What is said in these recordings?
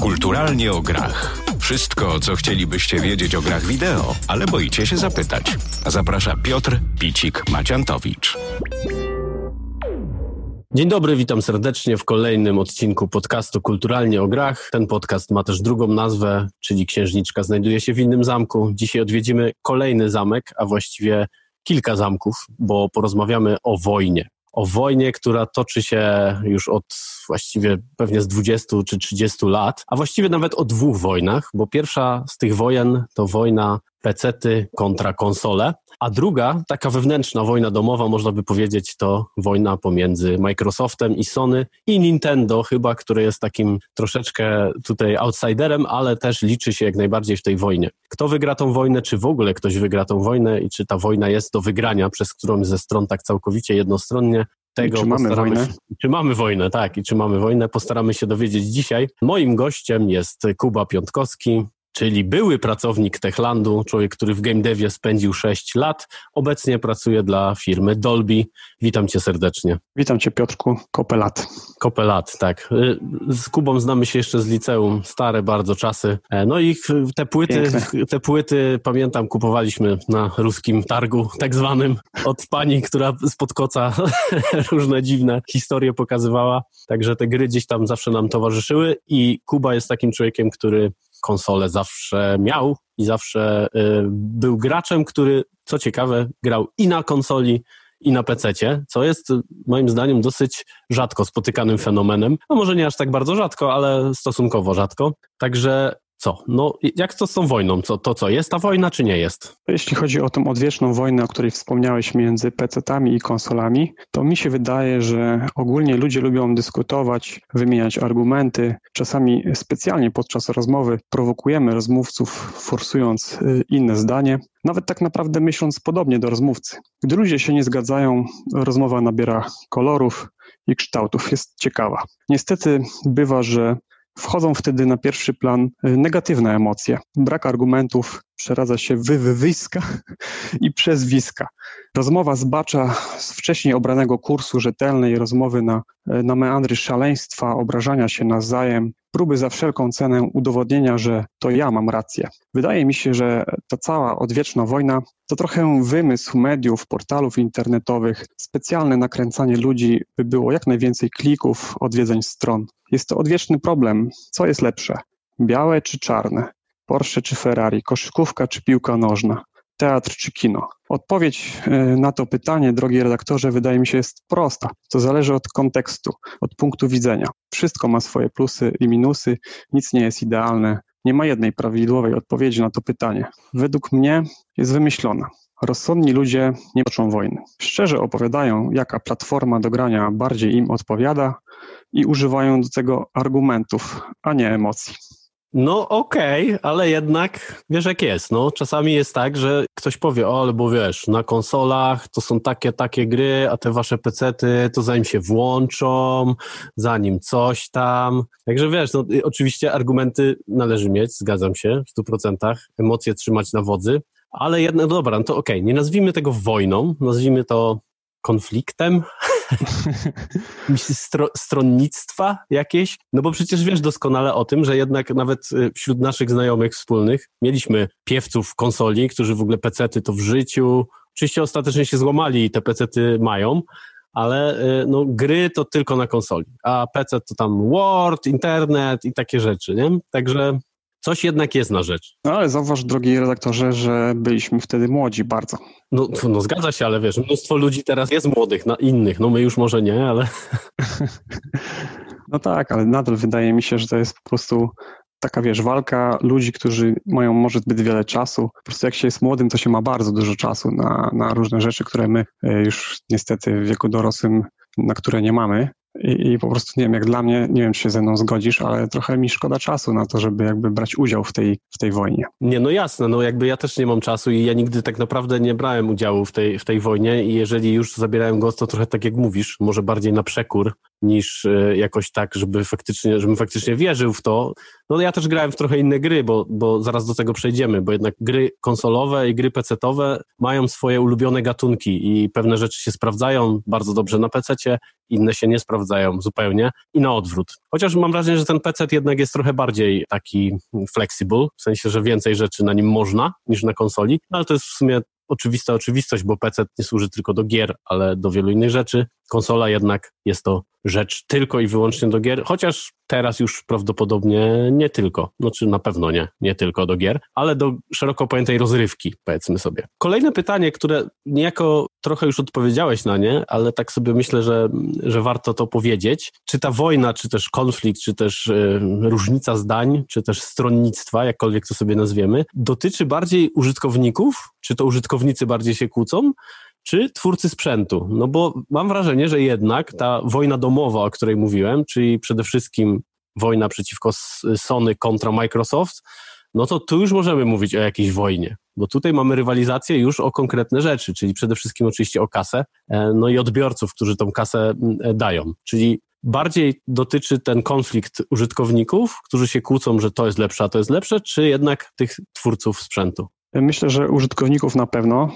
Kulturalnie o grach. Wszystko, co chcielibyście wiedzieć o grach wideo, ale boicie się zapytać. Zaprasza Piotr Picik Maciantowicz. Dzień dobry, witam serdecznie w kolejnym odcinku podcastu Kulturalnie o grach. Ten podcast ma też drugą nazwę, czyli Księżniczka znajduje się w innym zamku. Dzisiaj odwiedzimy kolejny zamek, a właściwie kilka zamków, bo porozmawiamy o wojnie. O wojnie, która toczy się już od właściwie pewnie z 20 czy 30 lat, a właściwie nawet o dwóch wojnach, bo pierwsza z tych wojen to wojna pecety kontra konsole, a druga, taka wewnętrzna wojna domowa, można by powiedzieć, to wojna pomiędzy Microsoftem i Sony i Nintendo chyba, które jest takim troszeczkę tutaj outsiderem, ale też liczy się jak najbardziej w tej wojnie. Kto wygra tą wojnę, czy w ogóle ktoś wygra tą wojnę i czy ta wojna jest do wygrania przez którąś ze stron tak całkowicie jednostronnie, tego czy mamy wojnę, postaramy się dowiedzieć dzisiaj. Moim gościem jest Kuba Piątkowski, czyli były pracownik Techlandu, człowiek, który w game devie spędził 6 lat, obecnie pracuje dla firmy Dolby. Witam cię serdecznie. Witam cię, Piotrku, kopę lat, tak. Z Kubą znamy się jeszcze z liceum, stare bardzo czasy. No i te płyty, pamiętam, kupowaliśmy na ruskim targu, tak zwanym, od pani, która spod koca różne dziwne historie pokazywała. Także te gry gdzieś tam zawsze nam towarzyszyły i Kuba jest takim człowiekiem, który konsolę zawsze miał i zawsze był graczem, który, co ciekawe, grał i na konsoli, i na pececie, co jest moim zdaniem dosyć rzadko spotykanym fenomenem. No może nie aż tak bardzo rzadko, ale stosunkowo rzadko. Także co? No jak to z tą wojną? Co? Jest ta wojna, czy nie jest? Jeśli chodzi o tą odwieczną wojnę, o której wspomniałeś między pecetami i konsolami, to mi się wydaje, że ogólnie ludzie lubią dyskutować, wymieniać argumenty. Czasami specjalnie podczas rozmowy prowokujemy rozmówców, forsując inne zdanie, nawet tak naprawdę myśląc podobnie do rozmówcy. Gdy ludzie się nie zgadzają, rozmowa nabiera kolorów i kształtów. Jest ciekawa. Niestety bywa, że wchodzą wtedy na pierwszy plan negatywne emocje. Brak argumentów przeradza się wywiska i przezwiska. Rozmowa zbacza z wcześniej obranego kursu rzetelnej rozmowy na meandry szaleństwa, obrażania się nawzajem, próby za wszelką cenę udowodnienia, że to ja mam rację. Wydaje mi się, że ta cała odwieczna wojna to trochę wymysł mediów, portalów internetowych, specjalne nakręcanie ludzi, by było jak najwięcej klików, odwiedzeń stron. Jest to odwieczny problem. Co jest lepsze? Białe czy czarne? Porsche czy Ferrari? Koszykówka czy piłka nożna? Teatr czy kino? Odpowiedź na to pytanie, drogi redaktorze, wydaje mi się, jest prosta. To zależy od kontekstu, od punktu widzenia. Wszystko ma swoje plusy i minusy, nic nie jest idealne. Nie ma jednej prawidłowej odpowiedzi na to pytanie. Według mnie jest wymyślona. Rozsądni ludzie nie toczą wojny. Szczerze opowiadają, jaka platforma do grania bardziej im odpowiada i używają do tego argumentów, a nie emocji. No okej, ale jednak wiesz jak jest, no czasami jest tak, że ktoś powie, o ale bo wiesz, na konsolach to są takie gry, a te wasze pecety to zanim się włączą, zanim coś tam, także wiesz, no oczywiście argumenty należy mieć, zgadzam się w 100%, emocje trzymać na wodzy, ale jednak dobra, no to okej, nie nazwijmy tego wojną, nazwijmy to konfliktem, stronnictwa jakieś, no bo przecież wiesz doskonale o tym, że jednak nawet wśród naszych znajomych wspólnych mieliśmy piewców konsoli, którzy w ogóle pecety to w życiu, oczywiście ostatecznie się złamali i te pecety mają, ale no, gry to tylko na konsoli, a PC to tam Word, internet i takie rzeczy, nie? Także coś jednak jest na rzecz. No ale zauważ, drogi redaktorze, że byliśmy wtedy młodzi bardzo. No zgadza się, ale wiesz, mnóstwo ludzi teraz jest młodych, na innych, no my już może nie, ale... No tak, ale nadal wydaje mi się, że to jest po prostu taka, wiesz, walka ludzi, którzy mają może zbyt wiele czasu. Po prostu jak się jest młodym, to się ma bardzo dużo czasu na różne rzeczy, które my już niestety w wieku dorosłym, na które nie mamy. I po prostu nie wiem, jak dla mnie, nie wiem, czy się ze mną zgodzisz, ale trochę mi szkoda czasu na to, żeby jakby brać udział w tej wojnie. Nie, no jasne, no jakby ja też nie mam czasu i ja nigdy tak naprawdę nie brałem udziału w tej wojnie i jeżeli już zabierałem głos, to trochę tak jak mówisz, może bardziej na przekór niż jakoś tak, żebym faktycznie wierzył w to. No ja też grałem w trochę inne gry, bo zaraz do tego przejdziemy, bo jednak gry konsolowe i gry pecetowe mają swoje ulubione gatunki i pewne rzeczy się sprawdzają bardzo dobrze na pececie, inne się nie sprawdzają zupełnie i na odwrót. Chociaż mam wrażenie, że ten pecet jednak jest trochę bardziej taki flexible, w sensie, że więcej rzeczy na nim można niż na konsoli, no ale to jest w sumie oczywista oczywistość, bo PC nie służy tylko do gier, ale do wielu innych rzeczy. Konsola jednak jest to rzecz tylko i wyłącznie do gier, chociaż teraz już prawdopodobnie nie tylko, znaczy na pewno nie tylko do gier, ale do szeroko pojętej rozrywki, powiedzmy sobie. Kolejne pytanie, które niejako trochę już odpowiedziałeś na nie, ale tak sobie myślę, że warto to powiedzieć. Czy ta wojna, czy też konflikt, czy też różnica zdań, czy też stronnictwa, jakkolwiek to sobie nazwiemy, dotyczy bardziej użytkowników? Czy to użytkownicy bardziej się kłócą? Czy twórcy sprzętu? No bo mam wrażenie, że jednak ta wojna domowa, o której mówiłem, czyli przede wszystkim wojna przeciwko Sony kontra Microsoft, no to tu już możemy mówić o jakiejś wojnie, bo tutaj mamy rywalizację już o konkretne rzeczy, czyli przede wszystkim oczywiście o kasę, no i odbiorców, którzy tą kasę dają, czyli bardziej dotyczy ten konflikt użytkowników, którzy się kłócą, że to jest lepsze, a to jest lepsze, czy jednak tych twórców sprzętu? Myślę, że użytkowników na pewno,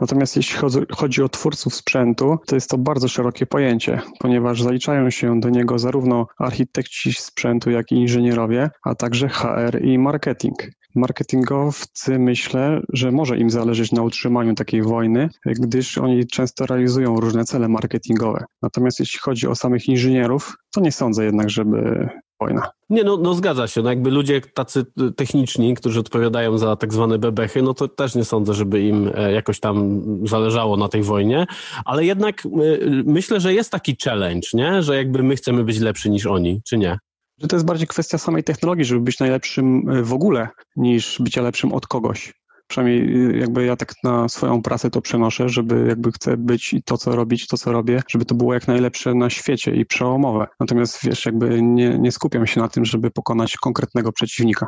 natomiast jeśli chodzi o twórców sprzętu, to jest to bardzo szerokie pojęcie, ponieważ zaliczają się do niego zarówno architekci sprzętu, jak i inżynierowie, a także HR i marketing. Marketingowcy myślę, że może im zależeć na utrzymaniu takiej wojny, gdyż oni często realizują różne cele marketingowe. Natomiast jeśli chodzi o samych inżynierów, to nie sądzę jednak, żeby wojna. Nie, no zgadza się, no jakby ludzie tacy techniczni, którzy odpowiadają za tak zwane bebechy, no to też nie sądzę, żeby im jakoś tam zależało na tej wojnie, ale jednak myślę, że jest taki challenge, nie? Że jakby my chcemy być lepsi niż oni, czy nie? Że to jest bardziej kwestia samej technologii, żeby być najlepszym w ogóle, niż bycia lepszym od kogoś. Przynajmniej jakby ja tak na swoją pracę to przenoszę, żeby jakby chcę być i to, co robić, to, co robię, żeby to było jak najlepsze na świecie i przełomowe. Natomiast wiesz, jakby nie skupiam się na tym, żeby pokonać konkretnego przeciwnika,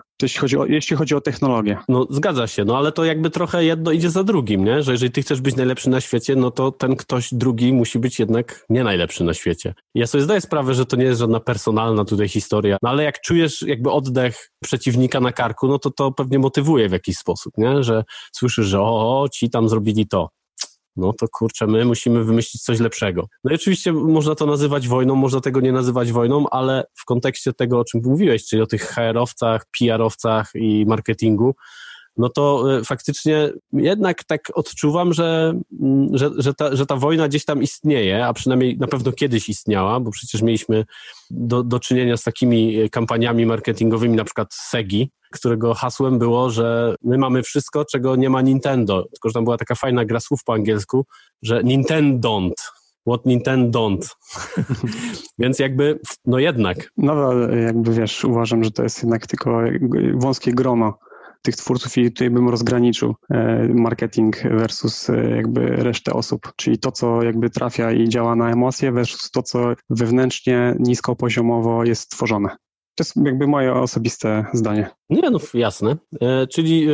jeśli chodzi o technologię. No zgadza się, no ale to jakby trochę jedno idzie za drugim, nie? Że jeżeli ty chcesz być najlepszy na świecie, no to ten ktoś drugi musi być jednak nie najlepszy na świecie. Ja sobie zdaję sprawę, że to nie jest żadna personalna tutaj historia, no ale jak czujesz jakby oddech przeciwnika na karku, no to pewnie motywuje w jakiś sposób, nie? Że słyszysz, że ci tam zrobili to. No to kurczę, my musimy wymyślić coś lepszego. No i oczywiście można to nazywać wojną, można tego nie nazywać wojną, ale w kontekście tego, o czym mówiłeś, czyli o tych HR-owcach, PR-owcach i marketingu, no to faktycznie jednak tak odczuwam, że ta wojna gdzieś tam istnieje, a przynajmniej na pewno kiedyś istniała, bo przecież mieliśmy do czynienia z takimi kampaniami marketingowymi, na przykład Segi, którego hasłem było, że my mamy wszystko, czego nie ma Nintendo, tylko że tam była taka fajna gra słów po angielsku, że Nintendont. What Nintendo don't. Więc jakby, no jednak. Nadal jakby wiesz, uważam, że to jest jednak tylko wąskie grono tych twórców i tutaj bym rozgraniczył marketing versus jakby resztę osób, czyli to, co jakby trafia i działa na emocje versus to, co wewnętrznie, niskopoziomowo jest tworzone. To jest jakby moje osobiste zdanie. Nie, no jasne. Czyli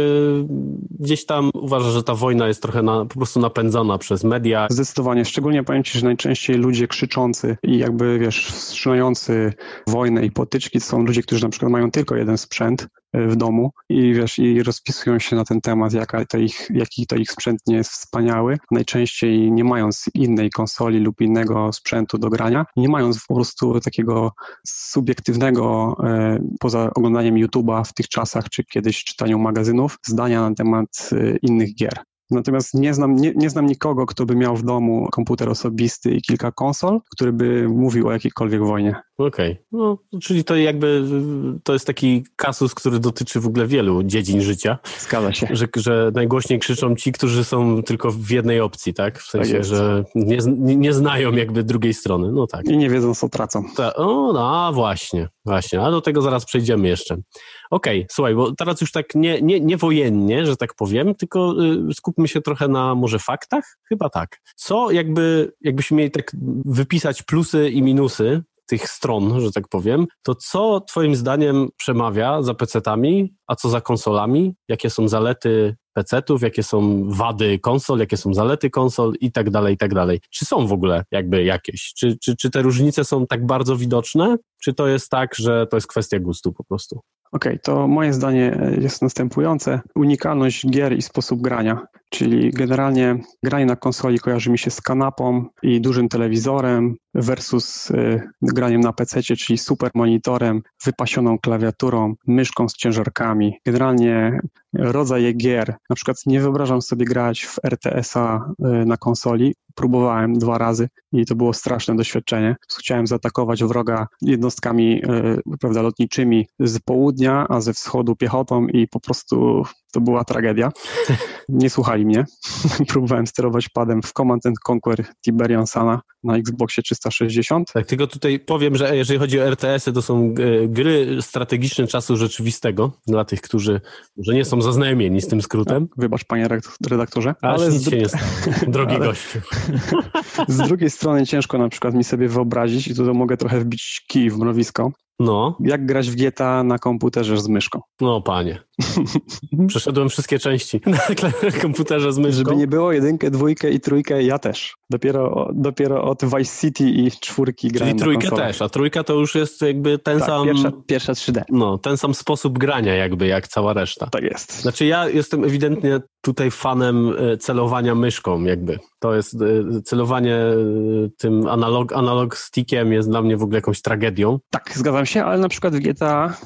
gdzieś tam uważasz, że ta wojna jest trochę po prostu napędzana przez media. Zdecydowanie. Szczególnie powiem Ci, że najczęściej ludzie krzyczący i jakby wiesz, wstrzymujący wojnę i potyczki są ludzie, którzy na przykład mają tylko jeden sprzęt w domu i wiesz, i rozpisują się na ten temat, jaki to ich sprzęt nie jest wspaniały. Najczęściej nie mając innej konsoli lub innego sprzętu do grania, nie mając po prostu takiego subiektywnego, poza oglądaniem YouTube'a w tych czasach, czy kiedyś czytaniu magazynów, zdania na temat innych gier. Natomiast nie znam nikogo, kto by miał w domu komputer osobisty i kilka konsol, który by mówił o jakiejkolwiek wojnie. Okej. No, czyli to jakby to jest taki kasus, który dotyczy w ogóle wielu dziedzin życia. Zgadza się. Że najgłośniej krzyczą ci, którzy są tylko w jednej opcji, tak? W sensie, tak że nie znają jakby drugiej strony. No tak. I nie wiedzą, co tracą. Właśnie. A do tego zaraz przejdziemy jeszcze. Okej, słuchaj, bo teraz już tak nie wojennie, że tak powiem, tylko skupmy się trochę na może faktach? Chyba tak. Co jakbyśmy mieli tak wypisać plusy i minusy tych stron, że tak powiem, to co twoim zdaniem przemawia za PC-tami, a co za konsolami? Jakie są zalety PC-ów, jakie są wady konsol, jakie są zalety konsol i tak dalej, i tak dalej. Czy są w ogóle jakby jakieś? Czy te różnice są tak bardzo widoczne? Czy to jest tak, że to jest kwestia gustu po prostu? Okej, to moje zdanie jest następujące. Unikalność gier i sposób grania, czyli generalnie granie na konsoli kojarzy mi się z kanapą i dużym telewizorem versus graniem na pececie, czyli super monitorem, wypasioną klawiaturą, myszką z ciężarkami. Generalnie rodzaje gier, na przykład nie wyobrażam sobie grać w RTS-a na konsoli. Próbowałem 2 razy i to było straszne doświadczenie. Chciałem zaatakować wroga jednostkami lotniczymi z południa, a ze wschodu piechotą i po prostu to była tragedia. Nie słuchali mnie. Próbowałem sterować padem w Command & Conquer Tiberian Sana na Xboxie 360. Tak, tylko tutaj powiem, że jeżeli chodzi o RTS-y, to są gry strategiczne czasu rzeczywistego dla tych, którzy może nie są zaznajomieni z tym skrótem. Wybacz, panie redaktorze. Ale nic się nie stało, drogi gościu. Z drugiej strony ciężko na przykład mi sobie wyobrazić, i tutaj mogę trochę wbić kij w mrowisko, no, jak grać w GTA na komputerze z myszką. No panie, przeszedłem wszystkie części na komputerze z myszką. Żeby nie było, 1, 2 i 3, ja też. Dopiero od Vice City i 4 grałem. Czyli 3 też, a 3 to już jest jakby ten tak, sam... Pierwsza 3D. No, ten sam sposób grania jakby, jak cała reszta. Tak jest. Znaczy ja jestem ewidentnie tutaj fanem celowania myszką jakby. To jest celowanie tym analog stickiem jest dla mnie w ogóle jakąś tragedią. Tak, zgadzam się, ale na przykład w GTA,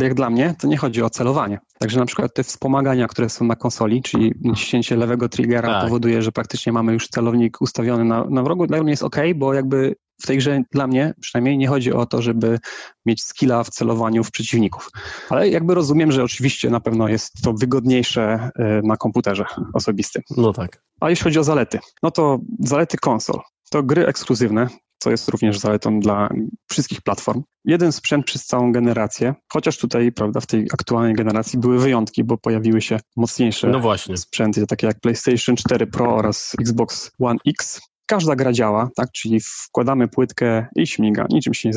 jak dla mnie, to nie chodzi o celowanie. Także na przykład te wspomagania, które są na konsoli, czyli ciśnięcie lewego triggera powoduje, że praktycznie mamy już celownik ustawiony na wrogu. Dla mnie jest okej, bo jakby w tej grze dla mnie przynajmniej nie chodzi o to, żeby mieć skilla w celowaniu w przeciwników. Ale jakby rozumiem, że oczywiście na pewno jest to wygodniejsze na komputerze osobistym. No tak. A jeśli chodzi o zalety, no to zalety konsol to gry ekskluzywne, co jest również zaletą dla wszystkich platform. Jeden sprzęt przez całą generację, chociaż tutaj, prawda, w tej aktualnej generacji były wyjątki, bo pojawiły się mocniejsze sprzęty, takie jak PlayStation 4 Pro oraz Xbox One X. Każda gra działa, tak? Czyli wkładamy płytkę i śmiga, niczym się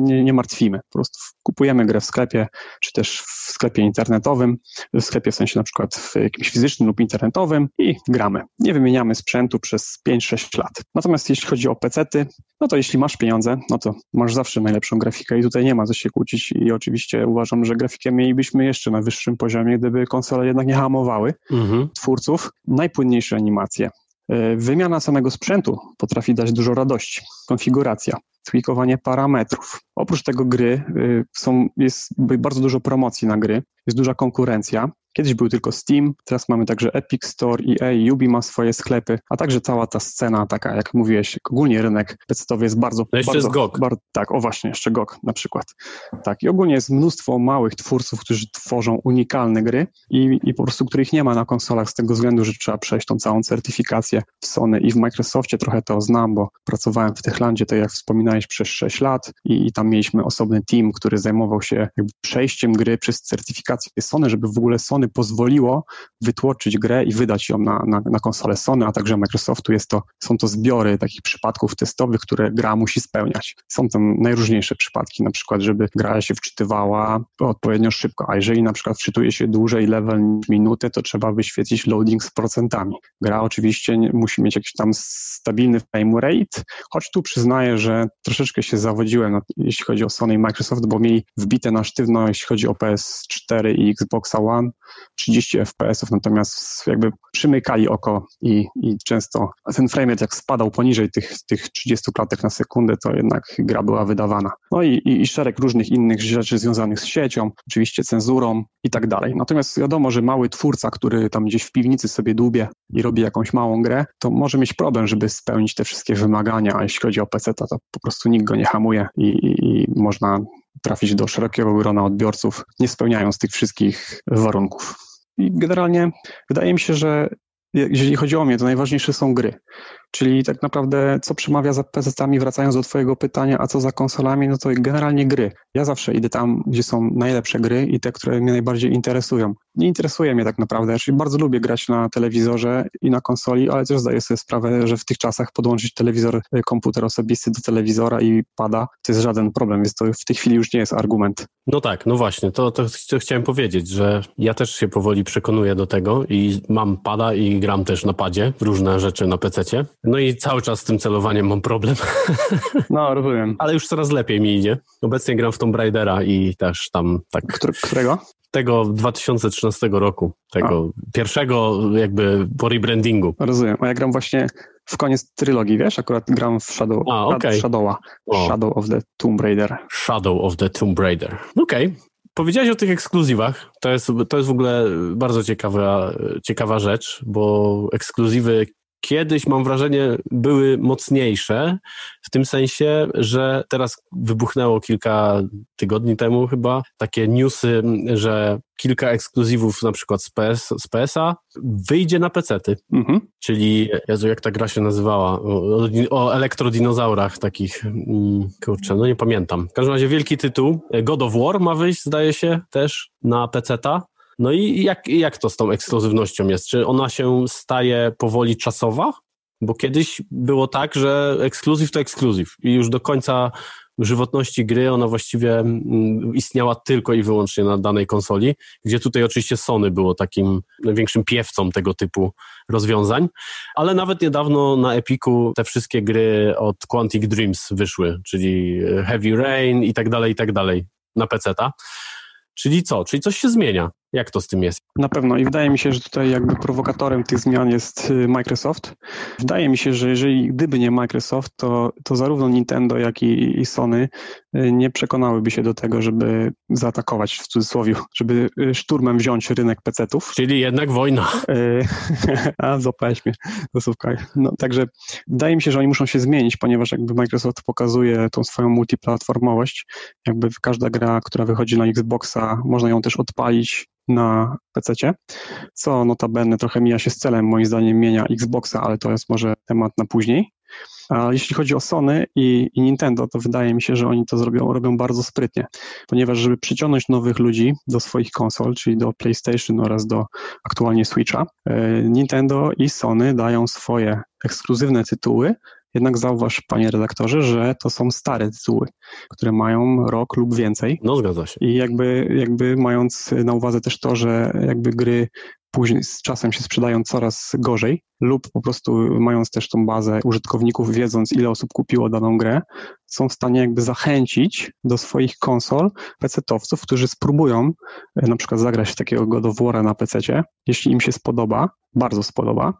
nie martwimy. Po prostu kupujemy grę w sklepie, czy też w sklepie internetowym, w sklepie w sensie na przykład w jakimś fizycznym lub internetowym i gramy. Nie wymieniamy sprzętu przez 5-6 lat. Natomiast jeśli chodzi o pecety, no to jeśli masz pieniądze, no to masz zawsze najlepszą grafikę i tutaj nie ma co się kłócić i oczywiście uważam, że grafikę mielibyśmy jeszcze na wyższym poziomie, gdyby konsole jednak nie hamowały twórców. Najpłynniejsze animacje. Wymiana samego sprzętu potrafi dać dużo radości. Konfiguracja, tweakowanie parametrów. Oprócz tego gry jest bardzo dużo promocji na gry, jest duża konkurencja. Kiedyś był tylko Steam, teraz mamy także Epic Store, EA, Ubi ma swoje sklepy, a także cała ta scena taka, jak mówiłeś, ogólnie rynek PC-owy jest bardzo... No jeszcze bardzo, jest GOG. Tak, o właśnie, jeszcze GOG na przykład. Tak, i ogólnie jest mnóstwo małych twórców, którzy tworzą unikalne gry i po prostu których nie ma na konsolach z tego względu, że trzeba przejść tą całą certyfikację w Sony i w Microsoftie, trochę to znam, bo pracowałem w Techlandzie, tak jak wspominałeś, przez 6 lat i tam mieliśmy osobny team, który zajmował się jakby przejściem gry przez certyfikację Sony, żeby w ogóle Sony pozwoliło wytłoczyć grę i wydać ją na konsolę Sony, a także Microsoftu. Są to zbiory takich przypadków testowych, które gra musi spełniać. Są tam najróżniejsze przypadki, na przykład, żeby gra się wczytywała odpowiednio szybko, a jeżeli na przykład wczytuje się dłużej level niż minutę, to trzeba wyświetlić loading z procentami. Gra oczywiście musi mieć jakiś tam stabilny frame rate, choć tu przyznaję, że troszeczkę się zawodziłem, jeśli chodzi o Sony i Microsoft, bo mieli wbite na sztywno, jeśli chodzi o PS4 i Xboxa One, 30 FPS-ów, natomiast jakby przymykali oko i często ten frame rate jak spadał poniżej tych 30 klatek na sekundę, to jednak gra była wydawana. No i szereg różnych innych rzeczy związanych z siecią, oczywiście cenzurą i tak dalej. Natomiast wiadomo, że mały twórca, który tam gdzieś w piwnicy sobie dłubie i robi jakąś małą grę, to może mieć problem, żeby spełnić te wszystkie wymagania, a jeśli chodzi o PC-ta, to po prostu nikt go nie hamuje i można trafić do szerokiego grona odbiorców, nie spełniając tych wszystkich warunków. I generalnie wydaje mi się, że jeżeli chodzi o mnie, to najważniejsze są gry. Czyli tak naprawdę co przemawia za PC-tami, wracając do twojego pytania, a co za konsolami, no to generalnie gry. Ja zawsze idę tam, gdzie są najlepsze gry i te, które mnie najbardziej interesują. Nie interesuje mnie tak naprawdę, czyli bardzo lubię grać na telewizorze i na konsoli, ale też zdaję sobie sprawę, że w tych czasach podłączyć telewizor, komputer osobisty do telewizora i pada, to jest żaden problem, więc to w tej chwili już nie jest argument. No tak, no właśnie, to chciałem powiedzieć, że ja też się powoli przekonuję do tego i mam pada i gram też na padzie, różne rzeczy na pececie. No i cały czas z tym celowaniem mam problem. No, rozumiem. Ale już coraz lepiej mi idzie. Obecnie gram w Tomb Raidera i też tam tak... Którego? Tego 2013 roku. Tego pierwszego jakby po rebrandingu. Rozumiem, a ja gram właśnie w koniec trylogii, wiesz? Akurat gram w Shadow of the Tomb Raider. Shadow of the Tomb Raider. Okej. Powiedziałeś o tych ekskluzywach, to jest w ogóle bardzo ciekawa rzecz, bo ekskluzywy kiedyś, mam wrażenie, były mocniejsze, w tym sensie, że teraz wybuchnęło kilka tygodni temu chyba takie newsy, że kilka ekskluzywów na przykład z PS-a wyjdzie na pecety. Mhm. Czyli, Jezu, jak ta gra się nazywała? O elektrodinozaurach takich. Kurczę, no nie pamiętam. W każdym razie wielki tytuł. God of War ma wyjść, zdaje się, też na peceta. No i jak to z tą ekskluzywnością jest? Czy ona się staje powoli czasowa? Bo kiedyś było tak, że ekskluzyw to ekskluzyw i już do końca żywotności gry ona właściwie istniała tylko i wyłącznie na danej konsoli, gdzie tutaj oczywiście Sony było takim największym piewcą tego typu rozwiązań, ale nawet niedawno na Epiku te wszystkie gry od Quantic Dreams wyszły, czyli Heavy Rain i tak dalej na PC-ta. Czyli co? Czyli coś się zmienia. Jak to z tym jest? Na pewno i wydaje mi się, że tutaj jakby prowokatorem tych zmian jest Microsoft. Wydaje mi się, że gdyby nie Microsoft, to zarówno Nintendo, jak i Sony nie przekonałyby się do tego, żeby zaatakować, w cudzysłowie, żeby szturmem wziąć rynek PC-ów. Czyli jednak wojna. Złapałeś mnie do słówka. No, także wydaje mi się, że oni muszą się zmienić, ponieważ jakby Microsoft pokazuje tą swoją multiplatformowość. Jakby każda gra, która wychodzi na Xboxa, można ją też odpalić na PC-cie, co notabene trochę mija się z celem, moim zdaniem mienia Xboxa, ale to jest może temat na później. A jeśli chodzi o Sony i Nintendo, to wydaje mi się, że oni to robią bardzo sprytnie, ponieważ żeby przyciągnąć nowych ludzi do swoich konsol, czyli do PlayStation oraz do aktualnie Switcha, Nintendo i Sony dają swoje ekskluzywne tytuły. Jednak zauważ, panie redaktorze, że to są stare tytuły, które mają rok lub więcej. No, zgadza się. I jakby mając na uwadze też to, że jakby gry później z czasem się sprzedają coraz gorzej lub po prostu mając też tą bazę użytkowników, wiedząc ile osób kupiło daną grę, są w stanie jakby zachęcić do swoich konsol pecetowców, którzy spróbują na przykład zagrać w takiego God of War'a na pececie. Jeśli im się spodoba, bardzo spodoba,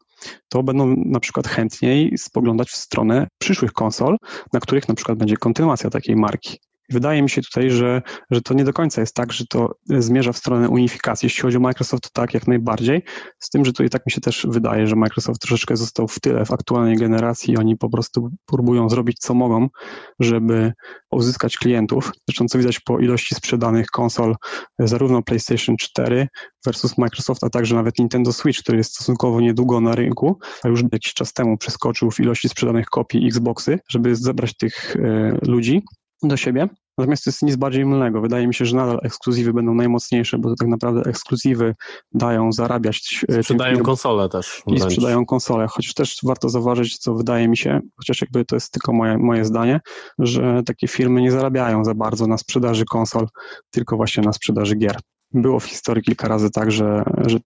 to będą na przykład chętniej spoglądać w stronę przyszłych konsol, na których na przykład będzie kontynuacja takiej marki. Wydaje mi się tutaj, że to nie do końca jest tak, że to zmierza w stronę unifikacji. Jeśli chodzi o Microsoft, to tak, jak najbardziej. Z tym, że tutaj tak mi się też wydaje, że Microsoft troszeczkę został w tyle w aktualnej generacji i oni po prostu próbują zrobić co mogą, żeby uzyskać klientów. Zresztą co widać po ilości sprzedanych konsol zarówno PlayStation 4 versus Microsoft, a także nawet Nintendo Switch, który jest stosunkowo niedługo na rynku, a już jakiś czas temu przeskoczył w ilości sprzedanych kopii Xboxy, żeby zebrać tych ludzi do siebie. Natomiast to jest nic bardziej mylnego. Wydaje mi się, że nadal ekskluzywy będą najmocniejsze, bo to tak naprawdę ekskluzywy dają zarabiać. Sprzedają konsolę też. I sprzedają konsolę, chociaż też warto zauważyć, co wydaje mi się, chociaż jakby to jest tylko moje zdanie, że takie firmy nie zarabiają za bardzo na sprzedaży konsol, tylko właśnie na sprzedaży gier. Było w historii kilka razy tak, że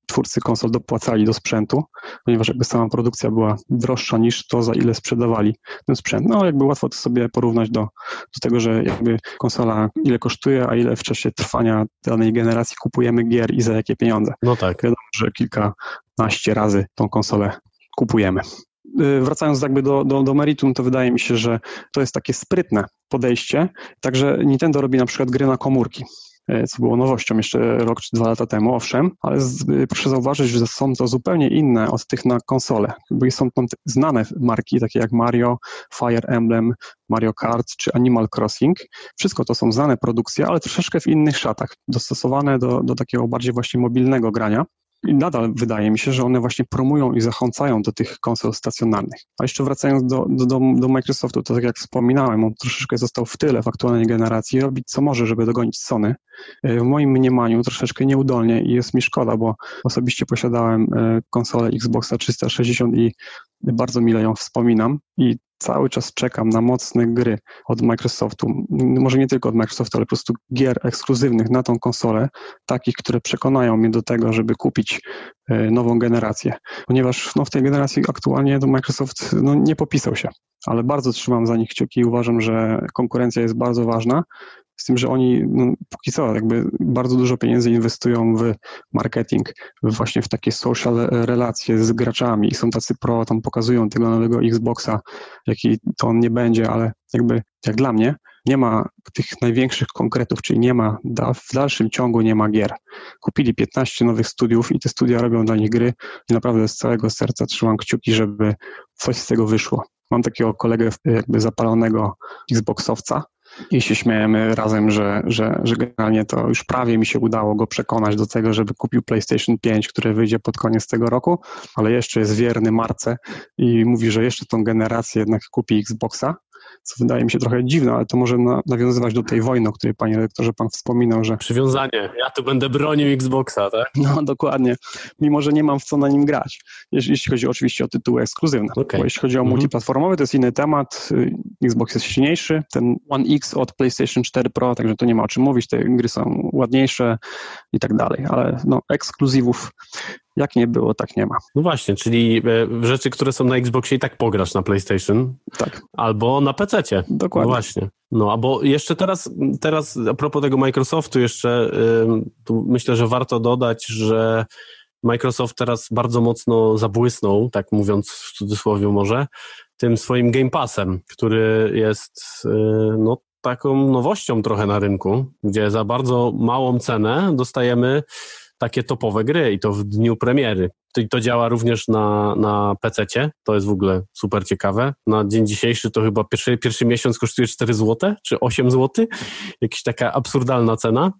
twórcy konsol dopłacali do sprzętu, ponieważ jakby sama produkcja była droższa niż to, za ile sprzedawali ten sprzęt. No jakby łatwo to sobie porównać do tego, że jakby konsola ile kosztuje, a ile w czasie trwania danej generacji kupujemy gier i za jakie pieniądze. No tak. Wiadomo, że kilkanaście razy tą konsolę kupujemy. Wracając jakby do meritum, to wydaje mi się, że to jest takie sprytne podejście. Także Nintendo robi na przykład gry na komórki, co było nowością jeszcze rok czy 2 lata temu, owszem, ale proszę zauważyć, że są to zupełnie inne od tych na konsole, bo są tam znane marki, takie jak Mario, Fire Emblem, Mario Kart czy Animal Crossing. Wszystko to są znane produkcje, ale troszeczkę w innych szatach, dostosowane do takiego bardziej właśnie mobilnego grania. I nadal wydaje mi się, że one właśnie promują i zachęcają do tych konsol stacjonarnych. A jeszcze wracając do Microsoftu, to tak jak wspominałem, on troszeczkę został w tyle w aktualnej generacji i robi co może, żeby dogonić Sony. W moim mniemaniu troszeczkę nieudolnie i jest mi szkoda, bo osobiście posiadałem konsolę Xboxa 360 i bardzo mile ją wspominam i cały czas czekam na mocne gry od Microsoftu, może nie tylko od Microsoftu, ale po prostu gier ekskluzywnych na tą konsolę, takich, które przekonają mnie do tego, żeby kupić nową generację, ponieważ no, w tej generacji aktualnie to Microsoft no, nie popisał się, ale bardzo trzymam za nich kciuki i uważam, że konkurencja jest bardzo ważna, z tym, że oni no, póki co jakby bardzo dużo pieniędzy inwestują w marketing, właśnie w takie social relacje z graczami i są tacy pro, tam pokazują tego nowego Xboxa, jaki to on nie będzie, ale jakby jak dla mnie nie ma tych największych konkretów, czyli nie ma, w dalszym ciągu nie ma gier. Kupili 15 nowych studiów i te studia robią dla nich gry i naprawdę z całego serca trzymam kciuki, żeby coś z tego wyszło. Mam takiego kolegę jakby zapalonego Xboxowca, i się śmiejemy razem, że generalnie to już prawie mi się udało go przekonać do tego, żeby kupił PlayStation 5, który wyjdzie pod koniec tego roku, ale jeszcze jest wierny marce i mówi, że jeszcze tą generację jednak kupi Xboxa, co wydaje mi się trochę dziwne, ale to może nawiązywać do tej wojny, o której panie redaktorze pan wspominał, że... Przywiązanie, ja tu będę bronił Xboxa, tak? No dokładnie, mimo że nie mam w co na nim grać, jeśli chodzi oczywiście o tytuły ekskluzywne, okay. Bo jeśli chodzi o multiplatformowy, to jest inny temat, Xbox jest silniejszy, ten One X od PlayStation 4 Pro, także to nie ma o czym mówić, te gry są ładniejsze i tak dalej, ale no ekskluzywów jak nie było, tak nie ma. No właśnie, czyli rzeczy, które są na Xboxie i tak pograsz na PlayStation. Tak. Albo na PC-cie. Dokładnie. No właśnie. No, albo jeszcze teraz a propos tego Microsoftu jeszcze tu myślę, że warto dodać, że Microsoft teraz bardzo mocno zabłysnął, tak mówiąc w cudzysłowie może, tym swoim Game Passem, który jest no taką nowością trochę na rynku, gdzie za bardzo małą cenę dostajemy takie topowe gry i to w dniu premiery. To działa również na PC-cie, to jest w ogóle super ciekawe. Na dzień dzisiejszy to chyba pierwszy miesiąc kosztuje 4 zł, czy 8 zł, jakaś taka absurdalna cena.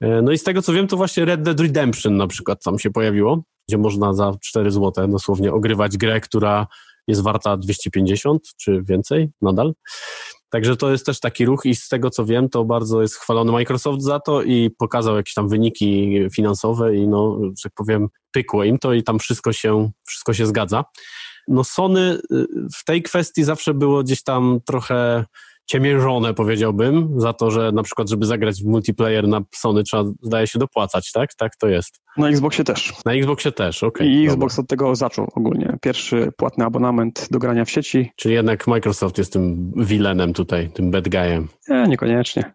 No i z tego co wiem, to właśnie Red Dead Redemption na przykład tam się pojawiło, gdzie można za 4 zł dosłownie ogrywać grę, która jest warta 250 czy więcej nadal. Także to jest też taki ruch i z tego co wiem, to bardzo jest chwalony Microsoft za to i pokazał jakieś tam wyniki finansowe i no, że tak powiem, pykło im to i tam wszystko się zgadza. No Sony w tej kwestii zawsze było gdzieś tam trochę ciemiężone, powiedziałbym, za to, że na przykład, żeby zagrać w multiplayer na Sony trzeba, zdaje się, dopłacać, tak? Tak to jest. Na Xboxie też. Na Xboxie też, okej. I Xbox od tego zaczął ogólnie. Pierwszy płatny abonament do grania w sieci. Czyli jednak Microsoft jest tym wilenem tutaj, tym bad guyem. Nie, niekoniecznie.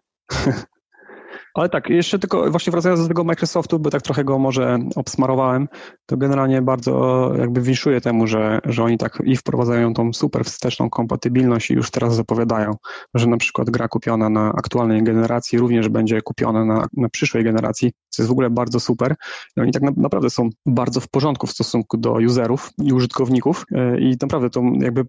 Ale tak, jeszcze tylko właśnie wracając do tego Microsoftu, bo tak trochę go może obsmarowałem, to generalnie bardzo jakby winszuję temu, że oni tak i wprowadzają tą super wsteczną kompatybilność i już teraz zapowiadają, że na przykład gra kupiona na aktualnej generacji również będzie kupiona na przyszłej generacji, co jest w ogóle bardzo super. I oni tak naprawdę są bardzo w porządku w stosunku do userów i użytkowników i naprawdę to jakby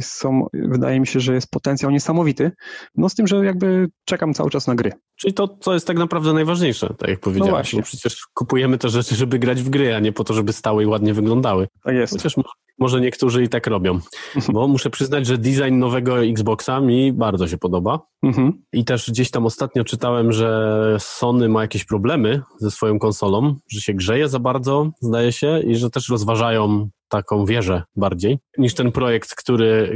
są, wydaje mi się, że jest potencjał niesamowity, no z tym, że jakby czekam cały czas na gry. Czyli to, co jest tak naprawdę najważniejsze, tak jak powiedziałem. No właśnie. Bo przecież kupujemy te rzeczy, żeby grać w gry, a nie po to, żeby stały i ładnie wyglądały. Tak jest. Chociaż może niektórzy i tak robią. Bo muszę przyznać, że design nowego Xboxa mi bardzo się podoba. Mhm. I też gdzieś tam ostatnio czytałem, że Sony ma jakieś problemy ze swoją konsolą, że się grzeje za bardzo, zdaje się, i że też rozważają taką wieżę bardziej niż ten projekt,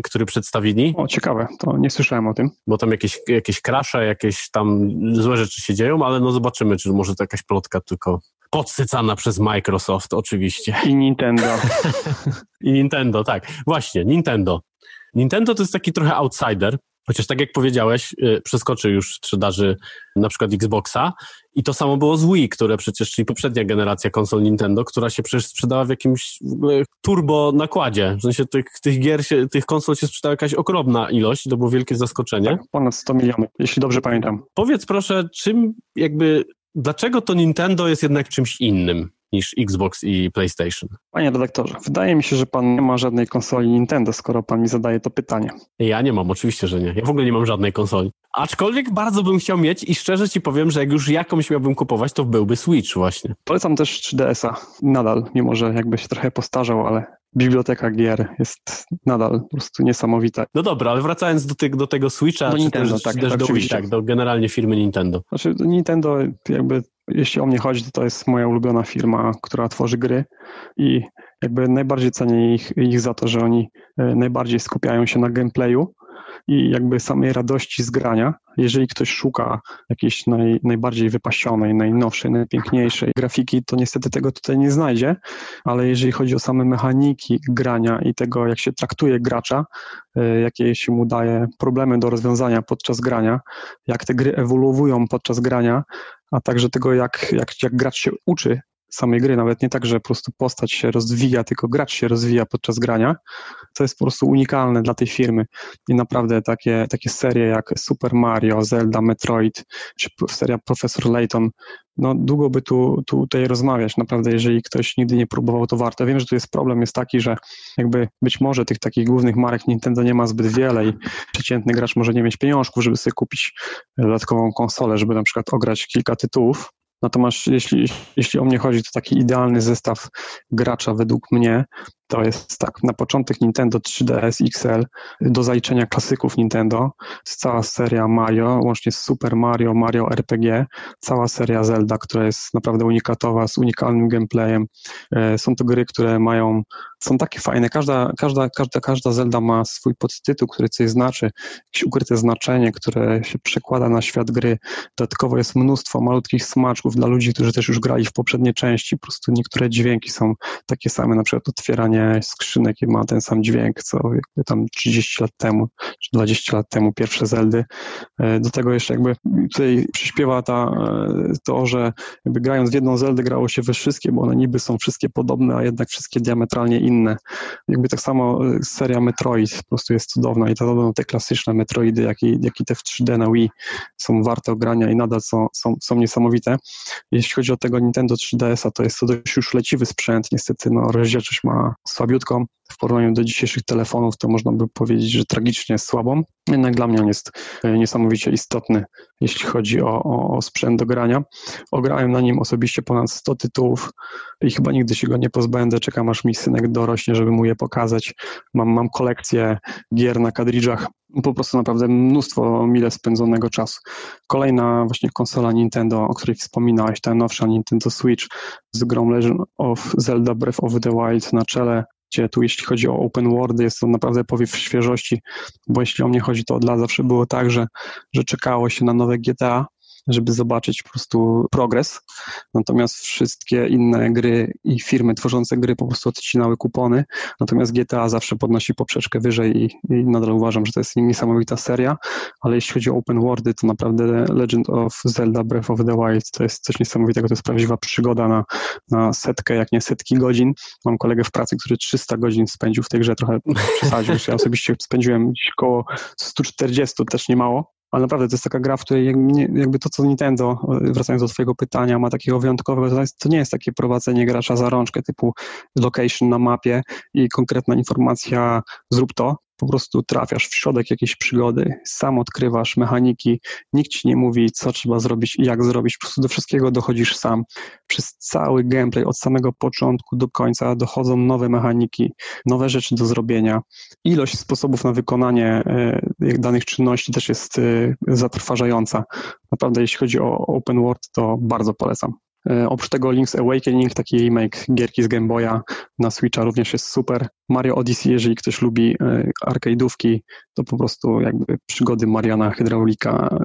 który przedstawili. O, ciekawe, to nie słyszałem o tym. Bo tam jakieś crashe, jakieś tam złe rzeczy się dzieją, ale no zobaczymy, czy może to jakaś plotka tylko podsycana przez Microsoft oczywiście. I Nintendo. I Nintendo, tak. Właśnie, Nintendo. Nintendo to jest taki trochę outsider, chociaż tak jak powiedziałeś, przeskoczy już sprzedaży na przykład Xboxa i to samo było z Wii, które przecież, czyli poprzednia generacja konsol Nintendo, która się przecież sprzedała w jakimś turbo nakładzie. W sensie tych konsol się sprzedała jakaś ogromna ilość, to było wielkie zaskoczenie. Tak, ponad 100 milionów, jeśli dobrze pamiętam. Powiedz proszę, dlaczego to Nintendo jest jednak czymś innym? niż Xbox i PlayStation. Panie redaktorze, wydaje mi się, że pan nie ma żadnej konsoli Nintendo, skoro pan mi zadaje to pytanie. Ja nie mam, oczywiście, że nie. Ja w ogóle nie mam żadnej konsoli. Aczkolwiek bardzo bym chciał mieć i szczerze ci powiem, że jak już jakąś miałbym kupować, to byłby Switch właśnie. Polecam też 3DS-a nadal, mimo że jakby się trochę postarzał, ale... biblioteka gier jest nadal po prostu niesamowita. No dobra, ale wracając do tego Switcha, do Nintendo, do generalnie firmy Nintendo. Znaczy Nintendo, jakby jeśli o mnie chodzi, to jest moja ulubiona firma, która tworzy gry i jakby najbardziej cenię ich za to, że oni najbardziej skupiają się na gameplayu i jakby samej radości z grania. Jeżeli ktoś szuka jakiejś najbardziej wypasionej, najnowszej, najpiękniejszej grafiki, to niestety tego tutaj nie znajdzie, ale jeżeli chodzi o same mechaniki grania i tego, jak się traktuje gracza, jakie się mu daje problemy do rozwiązania podczas grania, jak te gry ewoluują podczas grania, a także tego, jak gracz się uczy samej gry, nawet nie tak, że po prostu postać się rozwija, tylko gracz się rozwija podczas grania, co jest po prostu unikalne dla tej firmy i naprawdę takie serie jak Super Mario, Zelda, Metroid, czy seria Professor Layton, no długo by tutaj rozmawiać, naprawdę jeżeli ktoś nigdy nie próbował, to warto. Wiem, że tu jest problem, jest taki, że jakby być może tych takich głównych marek Nintendo nie ma zbyt wiele i przeciętny gracz może nie mieć pieniążków, żeby sobie kupić dodatkową konsolę, żeby na przykład ograć kilka tytułów. Natomiast jeśli o mnie chodzi, to taki idealny zestaw gracza według mnie to jest tak, na początek Nintendo 3DS XL, do zaliczenia klasyków Nintendo, cała seria Mario, łącznie z Super Mario, Mario RPG, cała seria Zelda, która jest naprawdę unikatowa, z unikalnym gameplayem. Są to gry, które są takie fajne, każda Zelda ma swój podtytuł, który coś znaczy, jakieś ukryte znaczenie, które się przekłada na świat gry. Dodatkowo jest mnóstwo malutkich smaczków dla ludzi, którzy też już grali w poprzednie części, po prostu niektóre dźwięki są takie same, na przykład otwieranie skrzynek ma ten sam dźwięk, co jakby tam 30 lat temu, czy 20 lat temu pierwsze Zeldy. Do tego jeszcze jakby tutaj przyśpiewa to, że jakby grając w jedną Zeldę grało się we wszystkie, bo one niby są wszystkie podobne, a jednak wszystkie diametralnie inne. Jakby tak samo seria Metroid po prostu jest cudowna i zarówno te klasyczne Metroidy, jak i te w 3D na Wii są warte grania i nadal są niesamowite. Jeśli chodzi o tego Nintendo 3DS-a, to jest to dość już leciwy sprzęt, niestety rozdzielczość ma słabiutką. W porównaniu do dzisiejszych telefonów to można by powiedzieć, że tragicznie słabą. Jednak dla mnie on jest niesamowicie istotny, jeśli chodzi o sprzęt do grania. Ograłem na nim osobiście ponad 100 tytułów i chyba nigdy się go nie pozbędę. Czekam, aż mi synek dorośnie, żeby mu je pokazać. Mam kolekcję gier na kadridżach. Po prostu naprawdę mnóstwo mile spędzonego czasu. Kolejna właśnie konsola Nintendo, o której wspominałeś, ta nowsza Nintendo Switch z grą Legend of Zelda Breath of the Wild na czele, gdzie tu jeśli chodzi o open worldy jest to naprawdę powiew świeżości, bo jeśli o mnie chodzi, to od lat zawsze było tak, że czekało się na nowe GTA, żeby zobaczyć po prostu progres, natomiast wszystkie inne gry i firmy tworzące gry po prostu odcinały kupony, natomiast GTA zawsze podnosi poprzeczkę wyżej i nadal uważam, że to jest niesamowita seria, ale jeśli chodzi o open worldy, to naprawdę Legend of Zelda Breath of the Wild to jest coś niesamowitego, to jest prawdziwa przygoda na setkę, jak nie setki godzin. Mam kolegę w pracy, który 300 godzin spędził w tej grze, trochę przesadził, ja osobiście spędziłem około 140, też nie mało. Ale naprawdę to jest taka gra, w której jakby to, co Nintendo, wracając do twojego pytania, ma takiego wyjątkowego, to nie jest takie prowadzenie gracza za rączkę typu location na mapie i konkretna informacja zrób to. Po prostu trafiasz w środek jakiejś przygody, sam odkrywasz mechaniki, nikt ci nie mówi, co trzeba zrobić i jak zrobić, po prostu do wszystkiego dochodzisz sam. Przez cały gameplay, od samego początku do końca dochodzą nowe mechaniki, nowe rzeczy do zrobienia. Ilość sposobów na wykonanie danych czynności też jest zatrważająca. Naprawdę, jeśli chodzi o open world, to bardzo polecam. Oprócz tego Link's Awakening, taki remake gierki z Game Boya na Switcha również jest super. Mario Odyssey, jeżeli ktoś lubi arcade'ówki, to po prostu jakby przygody Mariana Hydraulika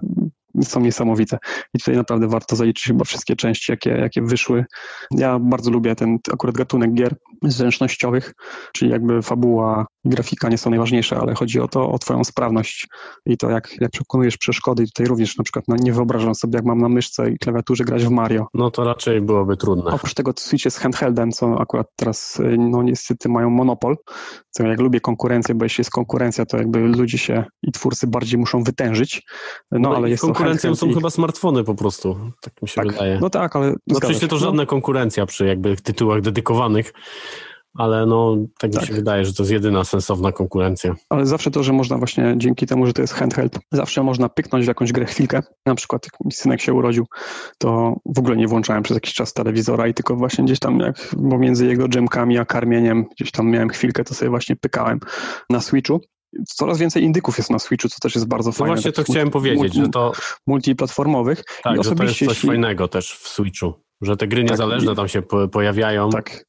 są niesamowite. I tutaj naprawdę warto zaliczyć chyba wszystkie części, jakie wyszły. Ja bardzo lubię ten akurat gatunek gier zręcznościowych, czyli jakby fabuła grafika nie są najważniejsze, ale chodzi o to, o twoją sprawność i to, jak przekonujesz przeszkody. I tutaj również na przykład nie wyobrażam sobie, jak mam na myszce i klawiaturze grać w Mario. No to raczej byłoby trudne. Oprócz tego Switch jest handheldem, co akurat teraz no niestety mają monopol, co jak lubię konkurencję, bo jeśli jest konkurencja, to jakby ludzie się i twórcy bardziej muszą wytężyć. No, ale jest konkurencją są chyba smartfony po prostu, tak mi się wydaje. No tak, ale... No oczywiście to żadna konkurencja przy jakby tytułach dedykowanych, ale no tak mi się wydaje, że to jest jedyna sensowna konkurencja. Ale zawsze to, że można właśnie dzięki temu, że to jest handheld, zawsze można pyknąć w jakąś grę chwilkę. Na przykład jak mój synek się urodził, to w ogóle nie włączałem przez jakiś czas telewizora i tylko właśnie gdzieś tam jak pomiędzy jego dżemkami a karmieniem gdzieś tam miałem chwilkę, to sobie właśnie pykałem na Switchu. Coraz więcej indyków jest na Switchu, co też jest bardzo fajne. No właśnie to chciałem powiedzieć, że to... Multiplatformowych. Tak, i że to jest coś fajnego też w Switchu, że te gry niezależne tam się pojawiają. Tak.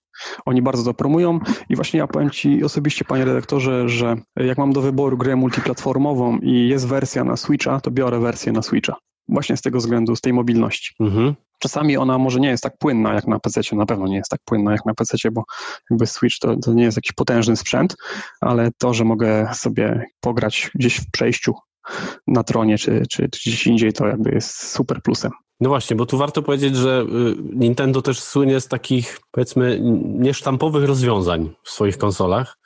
Oni bardzo to promują i właśnie ja powiem Ci osobiście, panie redaktorze, że jak mam do wyboru grę multiplatformową i jest wersja na Switcha, to biorę wersję na Switcha. Właśnie z tego względu, z tej mobilności. Mhm. Czasami ona może nie jest tak płynna jak na PC-cie, na pewno nie jest tak płynna jak na PC-cie, bo jakby Switch to nie jest jakiś potężny sprzęt, ale to, że mogę sobie pograć gdzieś w przejściu na tronie czy gdzieś indziej, to jakby jest super plusem. No właśnie, bo tu warto powiedzieć, że Nintendo też słynie z takich, powiedzmy, niesztampowych rozwiązań w swoich konsolach,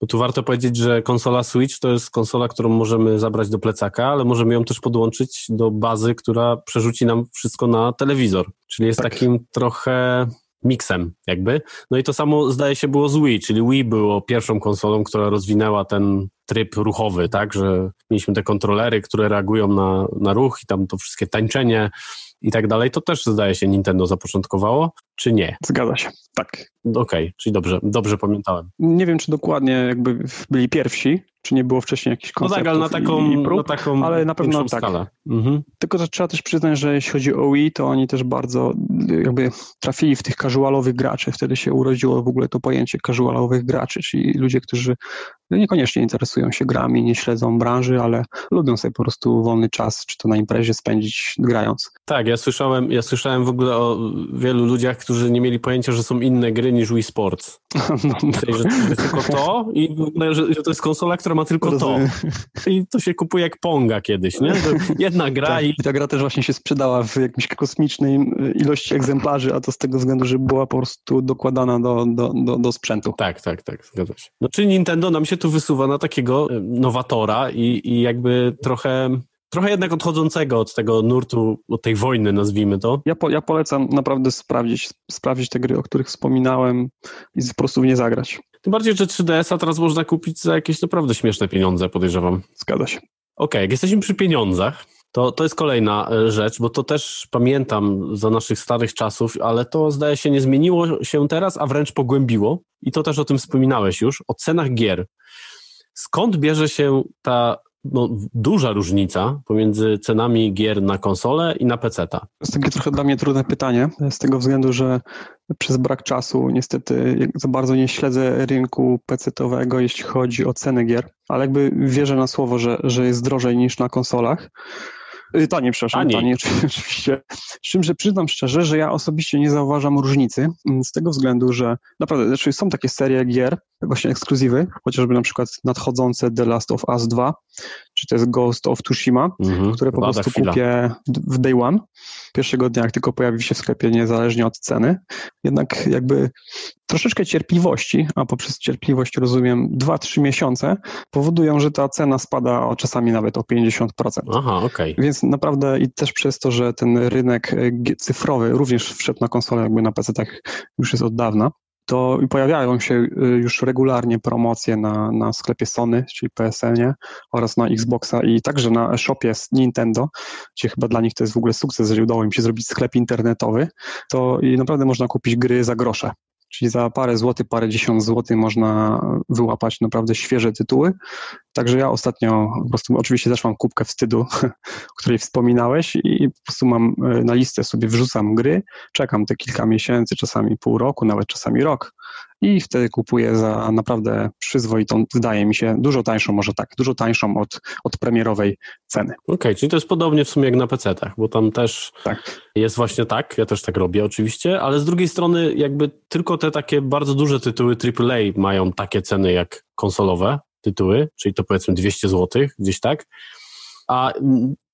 bo tu warto powiedzieć, że konsola Switch to jest konsola, którą możemy zabrać do plecaka, ale możemy ją też podłączyć do bazy, która przerzuci nam wszystko na telewizor, czyli jest takim trochę miksem jakby. No i to samo zdaje się było z Wii, czyli Wii było pierwszą konsolą, która rozwinęła ten tryb ruchowy, tak, że mieliśmy te kontrolery, które reagują na ruch i tam to wszystkie tańczenie i tak dalej, to też zdaje się Nintendo zapoczątkowało, czy nie? Zgadza się, tak. Okej, czyli dobrze pamiętałem. Nie wiem, czy dokładnie jakby byli pierwsi, czy nie było wcześniej jakichś konceptów na taką ale na pewno tak. Mhm. Tylko że trzeba też przyznać, że jeśli chodzi o Wii, to oni też bardzo jakby trafili w tych casualowych graczy, wtedy się urodziło w ogóle to pojęcie casualowych graczy, czyli ludzie, którzy niekoniecznie interesują się grami, nie śledzą branży, ale lubią sobie po prostu wolny czas, czy to na imprezie spędzić grając. Tak, ja słyszałem w ogóle o wielu ludziach, którzy nie mieli pojęcia, że są inne gry niż Wii Sports. Że to jest tylko to i że to jest konsola, która ma tylko to. I to się kupuje jak Ponga kiedyś, nie? Że jedna gra tak, i ta gra też właśnie się sprzedała w jakiejś kosmicznej ilości egzemplarzy, a to z tego względu, że była po prostu dokładana do sprzętu. Tak, zgadza się. No czy Nintendo nam się tu wysuwa na takiego nowatora i jakby trochę jednak odchodzącego od tego nurtu, od tej wojny, nazwijmy to. Ja polecam naprawdę sprawdzić te gry, o których wspominałem i po prostu w nie zagrać. Tym bardziej, że 3DS-a teraz można kupić za jakieś naprawdę śmieszne pieniądze, podejrzewam. Zgadza się. Okej, jak jesteśmy przy pieniądzach, to jest kolejna rzecz, bo to też pamiętam za naszych starych czasów, ale to zdaje się nie zmieniło się teraz, a wręcz pogłębiło i to też o tym wspominałeś już, o cenach gier. Skąd bierze się ta duża różnica pomiędzy cenami gier na konsolę i na PC-ta? To jest takie trochę dla mnie trudne pytanie, z tego względu, że przez brak czasu niestety za bardzo nie śledzę rynku PC-towego, jeśli chodzi o ceny gier, ale jakby wierzę na słowo, że jest drożej niż na konsolach. Taniej, oczywiście. Z czym, że przyznam szczerze, że ja osobiście nie zauważam różnicy z tego względu, że naprawdę, znaczy są takie serie gier, właśnie ekskluzywy, chociażby na przykład nadchodzące The Last of Us 2, czy to jest Ghost of Tsushima, które po prostu kupię w day one, pierwszego dnia, jak tylko pojawi się w sklepie, niezależnie od ceny. Jednak jakby troszeczkę cierpliwości, a poprzez cierpliwość rozumiem 2-3 miesiące, powodują, że ta cena spada czasami nawet o 50%. Aha, okej. Więc naprawdę i też przez to, że ten rynek cyfrowy również wszedł na konsolę, jakby na PC-tach już jest od dawna, to pojawiają się już regularnie promocje na sklepie Sony, czyli PSN-ie oraz na Xboxa i także na e-shopie z Nintendo, gdzie chyba dla nich to jest w ogóle sukces, że udało im się zrobić sklep internetowy, to i naprawdę można kupić gry za grosze. Czyli za parę złotych, parę dziesiąt złotych można wyłapać naprawdę świeże tytuły Także ja ostatnio po prostu oczywiście zeszłam kubkę wstydu, o której wspominałeś, i po prostu mam na listę sobie wrzucam gry, czekam te kilka miesięcy, czasami pół roku, nawet czasami rok i wtedy kupuję za naprawdę przyzwoitą, wydaje mi się, dużo tańszą, może tak, dużo tańszą od premierowej ceny. Okej, czyli to jest podobnie w sumie jak na PC-tach, bo tam też tak jest właśnie tak, ja też tak robię oczywiście, ale z drugiej strony jakby tylko te takie bardzo duże tytuły AAA mają takie ceny jak konsolowe tytuły, czyli to powiedzmy 200 zł, gdzieś tak, a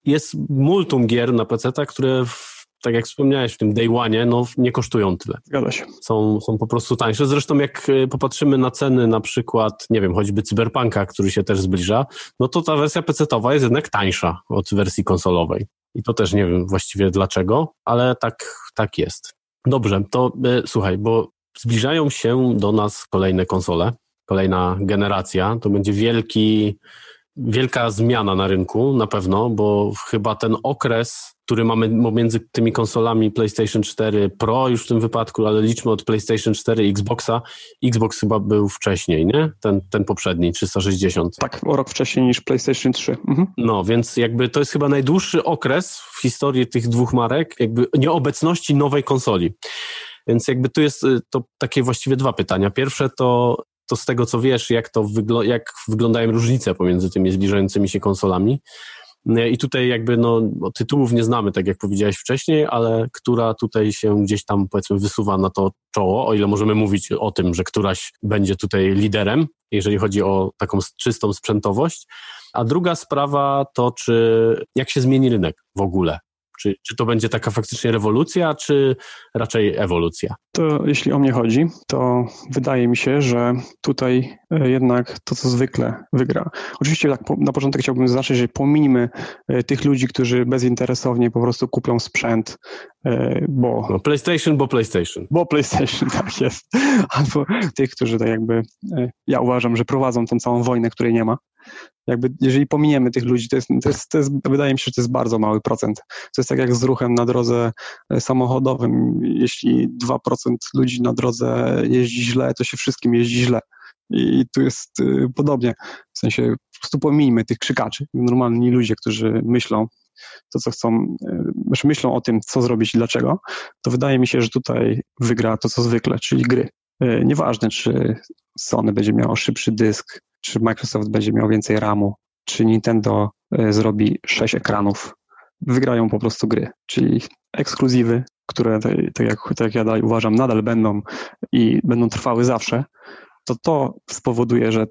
jest multum gier na PC-tach, które tak jak wspomniałeś w tym day one'ie, no nie kosztują tyle. Zgadza się. Są po prostu tańsze. Zresztą jak popatrzymy na ceny na przykład, nie wiem, choćby Cyberpunka, który się też zbliża, no to ta wersja PC-towa jest jednak tańsza od wersji konsolowej. I to też nie wiem właściwie dlaczego, ale tak jest. Dobrze, to słuchaj, bo zbliżają się do nas kolejne konsole, kolejna generacja, to będzie wielka zmiana na rynku na pewno, bo chyba ten okres, który mamy między tymi konsolami PlayStation 4 Pro już w tym wypadku, ale liczmy od PlayStation 4 i Xboxa. Xbox chyba był wcześniej, nie? Ten poprzedni, 360. Tak, o rok wcześniej niż PlayStation 3. Mhm. No, więc jakby to jest chyba najdłuższy okres w historii tych dwóch marek, jakby nieobecności nowej konsoli. Więc jakby tu jest to takie właściwie dwa pytania. Pierwsze to z tego co wiesz, jak wyglądają różnice pomiędzy tymi zbliżającymi się konsolami. I tutaj jakby no tytułów nie znamy, tak jak powiedziałeś wcześniej, ale która tutaj się gdzieś tam powiedzmy wysuwa na to czoło, o ile możemy mówić o tym, że któraś będzie tutaj liderem, jeżeli chodzi o taką czystą sprzętowość. A druga sprawa to jak się zmieni rynek w ogóle. Czy to będzie taka faktycznie rewolucja, czy raczej ewolucja? To jeśli o mnie chodzi, to wydaje mi się, że tutaj jednak to, co zwykle, wygra. Oczywiście tak na początek chciałbym zaznaczyć, że pominimy tych ludzi, którzy bezinteresownie po prostu kupią sprzęt, bo PlayStation, tak jest. Albo tych, którzy tak jakby, ja uważam, że prowadzą tą całą wojnę, której nie ma. Jakby jeżeli pominiemy tych ludzi, to jest, wydaje mi się, że to jest bardzo mały procent. To jest tak jak z ruchem na drodze samochodowym. Jeśli 2% ludzi na drodze jeździ źle, to się wszystkim jeździ źle. I tu jest podobnie. W sensie po prostu pomijmy tych krzykaczy. Normalni ludzie, którzy myślą to, co chcą, myślą o tym, co zrobić i dlaczego, to wydaje mi się, że tutaj wygra to, co zwykle, czyli gry. Nieważne, czy Sony będzie miało szybszy dysk, czy Microsoft będzie miał więcej RAM-u, czy Nintendo zrobi 6 ekranów. Wygrają po prostu gry, czyli ekskluzywy, które tak jak ja dalej uważam, nadal będą i będą trwały zawsze, to spowoduje, że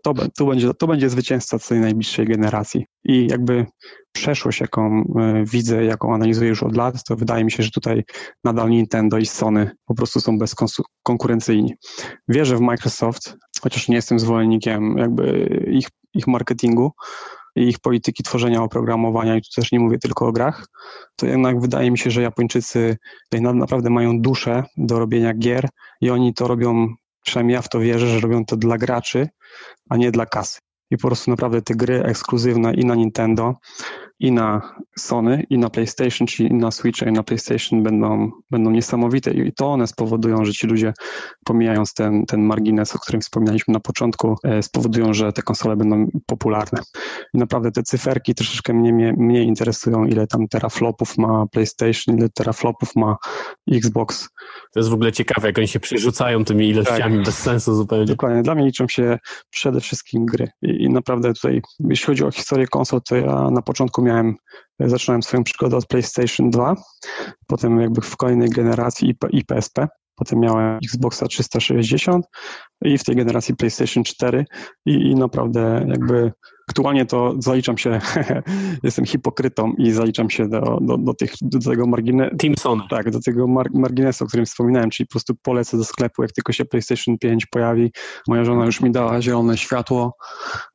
to będzie zwycięzca tej najbliższej generacji. I jakby przeszłość, jaką widzę, jaką analizuję już od lat, to wydaje mi się, że tutaj nadal Nintendo i Sony po prostu są bezkonkurencyjni. Wierzę w Microsoft, chociaż nie jestem zwolennikiem jakby ich marketingu i ich polityki tworzenia oprogramowania, i tu też nie mówię tylko o grach, to jednak wydaje mi się, że Japończycy tutaj naprawdę mają duszę do robienia gier i oni to robią, przynajmniej ja w to wierzę, że robią to dla graczy, a nie dla kasy. I po prostu naprawdę te gry ekskluzywne i na Nintendo, i na Sony, i na PlayStation, czyli i na Switcha, i na PlayStation będą niesamowite. I to one spowodują, że ci ludzie, pomijając ten margines, o którym wspominaliśmy na początku, spowodują, że te konsole będą popularne. I naprawdę te cyferki troszeczkę mnie interesują, ile tam teraflopów ma PlayStation, ile teraflopów ma Xbox. To jest w ogóle ciekawe, jak oni się przerzucają tymi ilościami, tak, bez sensu zupełnie. Dokładnie, dla mnie liczą się przede wszystkim gry. I naprawdę tutaj, jeśli chodzi o historię konsol, to ja na początku zaczynałem swoją przygodę od PlayStation 2, potem jakby w kolejnej generacji i PSP, potem miałem Xboxa 360 i w tej generacji PlayStation 4 i naprawdę jakby aktualnie to zaliczam się, jestem hipokrytą i zaliczam się do tego marginesu. Tak, do tego marginesu, o którym wspominałem, czyli po prostu polecę do sklepu, jak tylko się PlayStation 5 pojawi. Moja żona już mi dała zielone światło,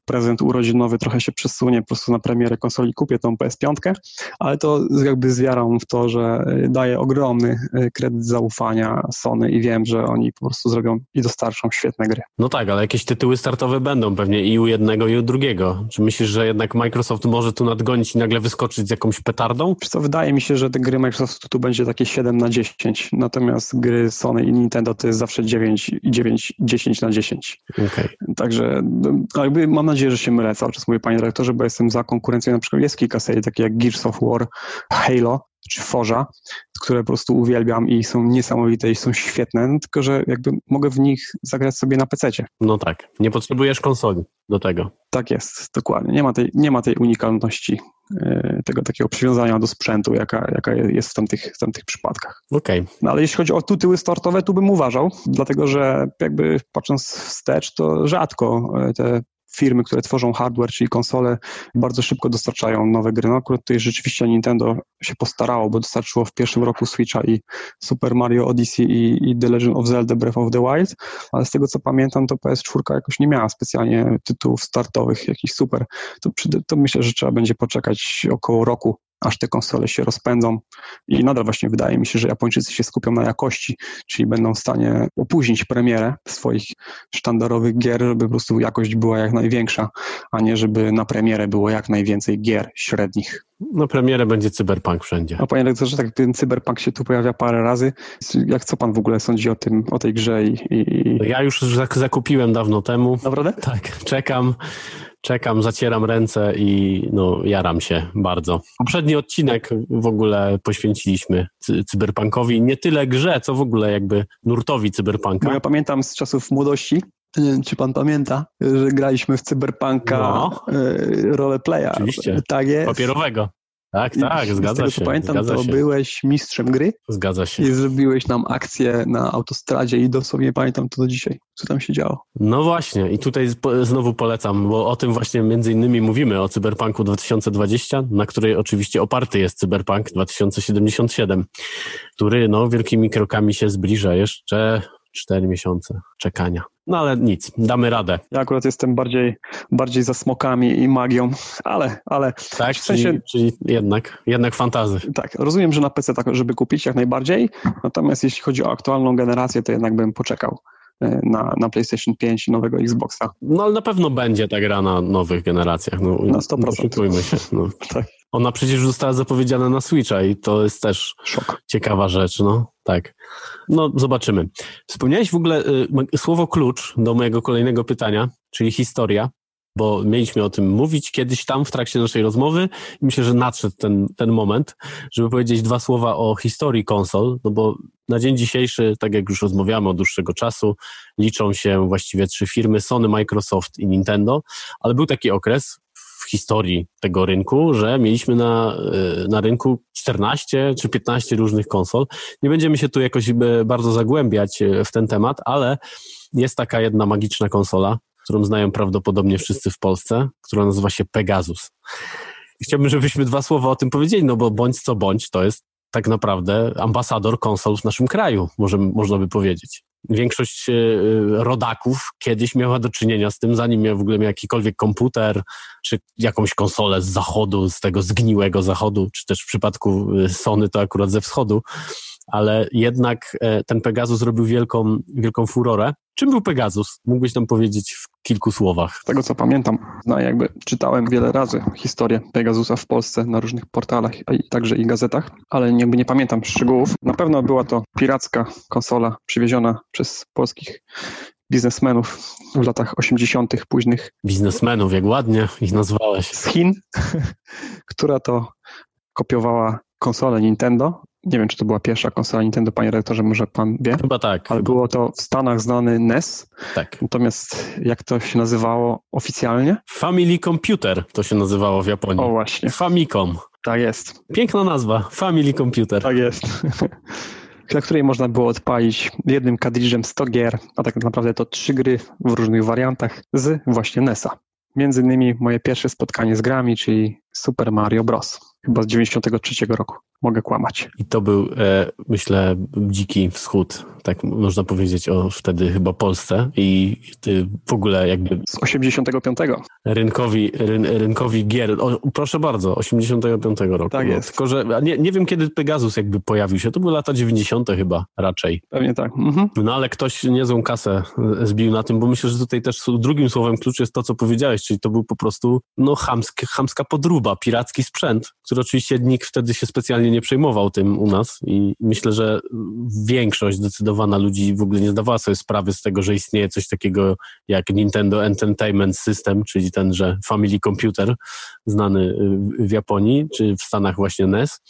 prezent urodzinowy trochę się przesunie, po prostu na premierę konsoli kupię tą PS5, ale to jakby z wiarą w to, że daję ogromny kredyt zaufania Sony i wiem, że oni po prostu zrobią i dostarczą świetne świetne gry. No tak, ale jakieś tytuły startowe będą pewnie i u jednego, i u drugiego. Czy myślisz, że jednak Microsoft może tu nadgonić i nagle wyskoczyć z jakąś petardą? Wiesz co, wydaje mi się, że te gry Microsoftu tu będzie takie 7/10, natomiast gry Sony i Nintendo to jest zawsze 10/10. Okay. Także jakby mam nadzieję, że się mylę, cały czas mówię, panie dyrektorze, bo jestem za konkurencją. Na przykład jest kilka serii takich jak Gears of War, Halo czy Forza, które po prostu uwielbiam i są niesamowite i są świetne, no tylko że jakby mogę w nich zagrać sobie na pececie. No tak, nie potrzebujesz konsoli do tego. Tak jest, dokładnie. Nie ma tej unikalności, tego takiego przywiązania do sprzętu, jaka jest w tamtych przypadkach. Okej. No ale jeśli chodzi o tytuły startowe, tu bym uważał, dlatego że jakby patrząc wstecz, to rzadko te firmy, które tworzą hardware, czyli konsole, bardzo szybko dostarczają nowe gry. No akurat tutaj rzeczywiście Nintendo się postarało, bo dostarczyło w pierwszym roku Switcha i Super Mario Odyssey i The Legend of Zelda Breath of the Wild, ale z tego co pamiętam, to PS4 jakoś nie miała specjalnie tytułów startowych jakichś super. To myślę, że trzeba będzie poczekać około roku, aż te konsole się rozpędzą i nadal właśnie wydaje mi się, że Japończycy się skupią na jakości, czyli będą w stanie opóźnić premierę swoich sztandarowych gier, żeby po prostu jakość była jak największa, a nie żeby na premierę było jak najwięcej gier średnich. No premierę będzie Cyberpunk wszędzie. A panie doktorze, tak ten Cyberpunk się tu pojawia parę razy. Co pan w ogóle sądzi o tej grze? Ja już zakupiłem dawno temu. Naprawdę? Tak, czekam, zacieram ręce i no jaram się bardzo. Poprzedni odcinek w ogóle poświęciliśmy cyberpunkowi, nie tyle grze, co w ogóle jakby nurtowi cyberpunka. No ja pamiętam z czasów młodości, czy pan pamięta, że graliśmy w cyberpunka roleplaya. Oczywiście, tak jest. Papierowego. Tak, zgadza się. Z tego co pamiętam, to byłeś mistrzem gry. Zgadza się. I zrobiłeś nam akcję na autostradzie i dosłownie pamiętam to do dzisiaj, co tam się działo. No właśnie i tutaj znowu polecam, bo o tym właśnie między innymi mówimy, o Cyberpunku 2020, na której oczywiście oparty jest Cyberpunk 2077, który no wielkimi krokami się zbliża, jeszcze 4 miesiące czekania. No ale nic, damy radę. Ja akurat jestem bardziej za smokami i magią, ale... Tak, w sensie, czyli jednak fantazy. Tak, rozumiem, że na PC tak, żeby kupić jak najbardziej, natomiast jeśli chodzi o aktualną generację, to jednak bym poczekał na PlayStation 5 i nowego Xboxa. No ale na pewno będzie ta gra na nowych generacjach. No, na 100%. Oszukujmy się. No. Tak. Ona przecież została zapowiedziana na Switcha i to jest też szok. Ciekawa rzecz, no. Tak. No zobaczymy. Wspomniałeś w ogóle słowo klucz do mojego kolejnego pytania, czyli historia, bo mieliśmy o tym mówić kiedyś tam w trakcie naszej rozmowy i myślę, że nadszedł ten moment, żeby powiedzieć dwa słowa o historii konsol, no bo na dzień dzisiejszy, tak jak już rozmawiamy od dłuższego czasu, liczą się właściwie 3 firmy, Sony, Microsoft i Nintendo, ale był taki okres w historii tego rynku, że mieliśmy na rynku 14 czy 15 różnych konsol. Nie będziemy się tu jakoś bardzo zagłębiać w ten temat, ale jest taka jedna magiczna konsola, którą znają prawdopodobnie wszyscy w Polsce, która nazywa się Pegasus. Chciałbym, żebyśmy dwa słowa o tym powiedzieli, no bo bądź co bądź, to jest tak naprawdę ambasador konsol w naszym kraju, można by powiedzieć. Większość rodaków kiedyś miała do czynienia z tym, zanim w ogóle miał jakikolwiek komputer, czy jakąś konsolę z zachodu, z tego zgniłego zachodu, czy też w przypadku Sony to akurat ze wschodu, ale jednak ten Pegasus zrobił wielką, wielką furorę. Czym był Pegasus? Mógłbyś nam powiedzieć w kilku słowach. Z tego co pamiętam, jakby czytałem wiele razy historię Pegasusa w Polsce na różnych portalach, a także i gazetach, ale jakby nie pamiętam szczegółów. Na pewno była to piracka konsola przywieziona przez polskich biznesmenów w latach 80. późnych. Biznesmenów, jak ładnie ich nazwałeś. Z Chin, która to kopiowała konsolę Nintendo. Nie wiem, czy to była pierwsza konsola Nintendo, panie redaktorze, może pan wie? Chyba tak. Ale było to w Stanach znany NES. Tak. Natomiast jak to się nazywało oficjalnie? Family Computer to się nazywało w Japonii. O właśnie. Famicom. Tak jest. Piękna nazwa, Family Computer. Tak jest. Na której można było odpalić jednym kadridżem 100 gier, a tak naprawdę to 3 gry w różnych wariantach z właśnie NES-a. Między innymi moje pierwsze spotkanie z grami, czyli Super Mario Bros. Chyba z 93 roku. mogę kłamać. I to był, myślę, dziki wschód, tak można powiedzieć o wtedy chyba Polsce i w ogóle jakby... Z 85. Rynkowi gier, proszę bardzo, 85 roku. Tak jest. No, tylko, że nie wiem, kiedy Pegasus jakby pojawił się, to były lata 90. chyba raczej. Pewnie tak. Mhm. No ale ktoś niezłą kasę zbił na tym, bo myślę, że tutaj też drugim słowem klucz jest to, co powiedziałeś, czyli to był po prostu no chamska podróba, piracki sprzęt, który oczywiście nikt wtedy się specjalnie nie przejmował tym u nas i myślę, że większość zdecydowana ludzi w ogóle nie zdawała sobie sprawy z tego, że istnieje coś takiego jak Nintendo Entertainment System, czyli tenże Family Computer znany w Japonii, czy w Stanach właśnie NES,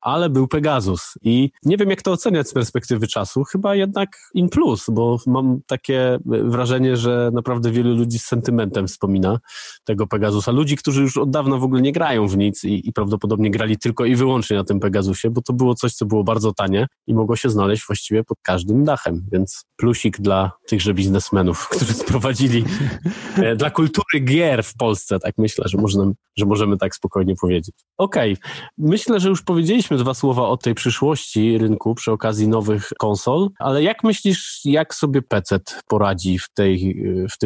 ale był Pegasus i nie wiem, jak to oceniać z perspektywy czasu, chyba jednak in plus, bo mam takie wrażenie, że naprawdę wielu ludzi z sentymentem wspomina tego Pegasusa. Ludzi, którzy już od dawna w ogóle nie grają w nic i prawdopodobnie grali tylko i wyłącznie na tym Pegasusie, bo to było coś, co było bardzo tanie i mogło się znaleźć właściwie pod każdym dachem, więc plusik dla tychże biznesmenów, którzy sprowadzili dla kultury gier w Polsce, tak myślę, że możemy tak spokojnie powiedzieć. Okej. Myślę, że już powiedzieliśmy dwa słowa o tej przyszłości rynku przy okazji nowych konsol, ale jak myślisz, jak sobie PC poradzi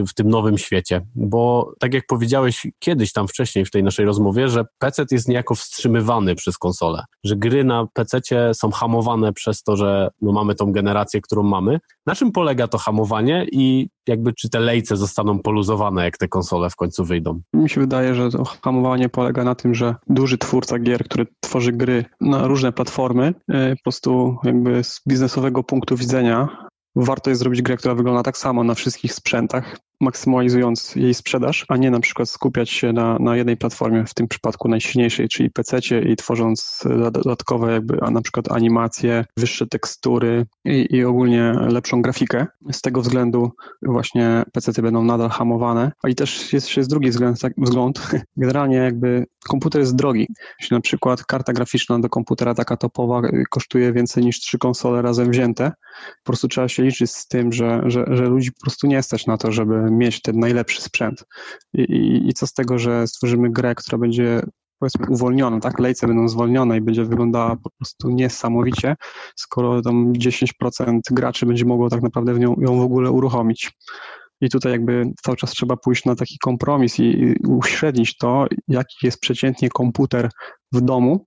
w tym nowym świecie? Bo tak jak powiedziałeś kiedyś tam wcześniej w tej naszej rozmowie, że PC jest niejako wstrzymywany przez konsolę, że gry na PC są hamowane przez to, że no mamy tą generację, którą mamy. Na czym polega to hamowanie i jakby czy te lejce zostaną poluzowane, jak te konsole w końcu wyjdą? Mi się wydaje, że to hamowanie polega na tym, że duży twórca gier, który tworzy gry na różne platformy, po prostu jakby z biznesowego punktu widzenia warto jest zrobić grę, która wygląda tak samo na wszystkich sprzętach, maksymalizując jej sprzedaż, a nie na przykład skupiać się na jednej platformie, w tym przypadku najsilniejszej, czyli PC-cie, i tworząc dodatkowe jakby na przykład animacje, wyższe tekstury i ogólnie lepszą grafikę. Z tego względu właśnie PC-ty będą nadal hamowane, a i też jest drugi wzgląd. Generalnie jakby komputer jest drogi. Jeśli na przykład karta graficzna do komputera taka topowa kosztuje więcej niż 3 konsole razem wzięte, po prostu trzeba się liczyć z tym, że ludzi po prostu nie stać na to, żeby mieć ten najlepszy sprzęt. I co z tego, że stworzymy grę, która będzie powiedzmy uwolniona, tak? Lejce będą zwolnione i będzie wyglądała po prostu niesamowicie, skoro tam 10% graczy będzie mogło tak naprawdę ją w ogóle uruchomić. I tutaj jakby cały czas trzeba pójść na taki kompromis i uśrednić to, jaki jest przeciętnie komputer w domu,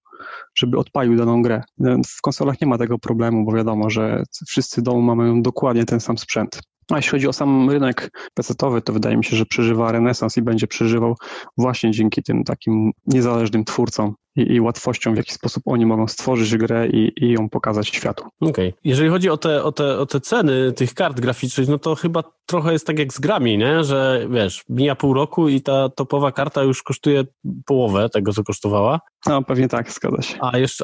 żeby odpalił daną grę. W konsolach nie ma tego problemu, bo wiadomo, że wszyscy w domu mamy dokładnie ten sam sprzęt. A jeśli chodzi o sam rynek PC-towy, to wydaje mi się, że przeżywa renesans i będzie przeżywał właśnie dzięki tym takim niezależnym twórcom i łatwością, w jaki sposób oni mogą stworzyć grę i ją pokazać światu. Okej. Jeżeli chodzi o te ceny tych kart graficznych, no to chyba trochę jest tak jak z grami, nie? Że wiesz, mija pół roku i ta topowa karta już kosztuje połowę tego, co kosztowała. No pewnie tak, zgadza się.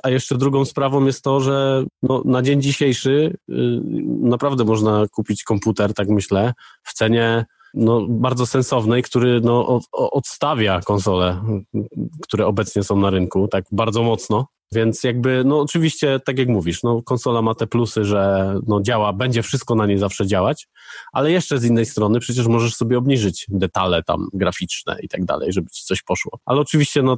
A jeszcze drugą sprawą jest to, że no, na dzień dzisiejszy naprawdę można kupić komputer, tak myślę, w cenie no, bardzo sensownej, który no, odstawia konsole, które obecnie są na rynku, tak bardzo mocno. Więc jakby, no oczywiście, tak jak mówisz, no konsola ma te plusy, że no działa, będzie wszystko na niej zawsze działać, ale jeszcze z innej strony przecież możesz sobie obniżyć detale tam graficzne i tak dalej, żeby ci coś poszło. Ale oczywiście, no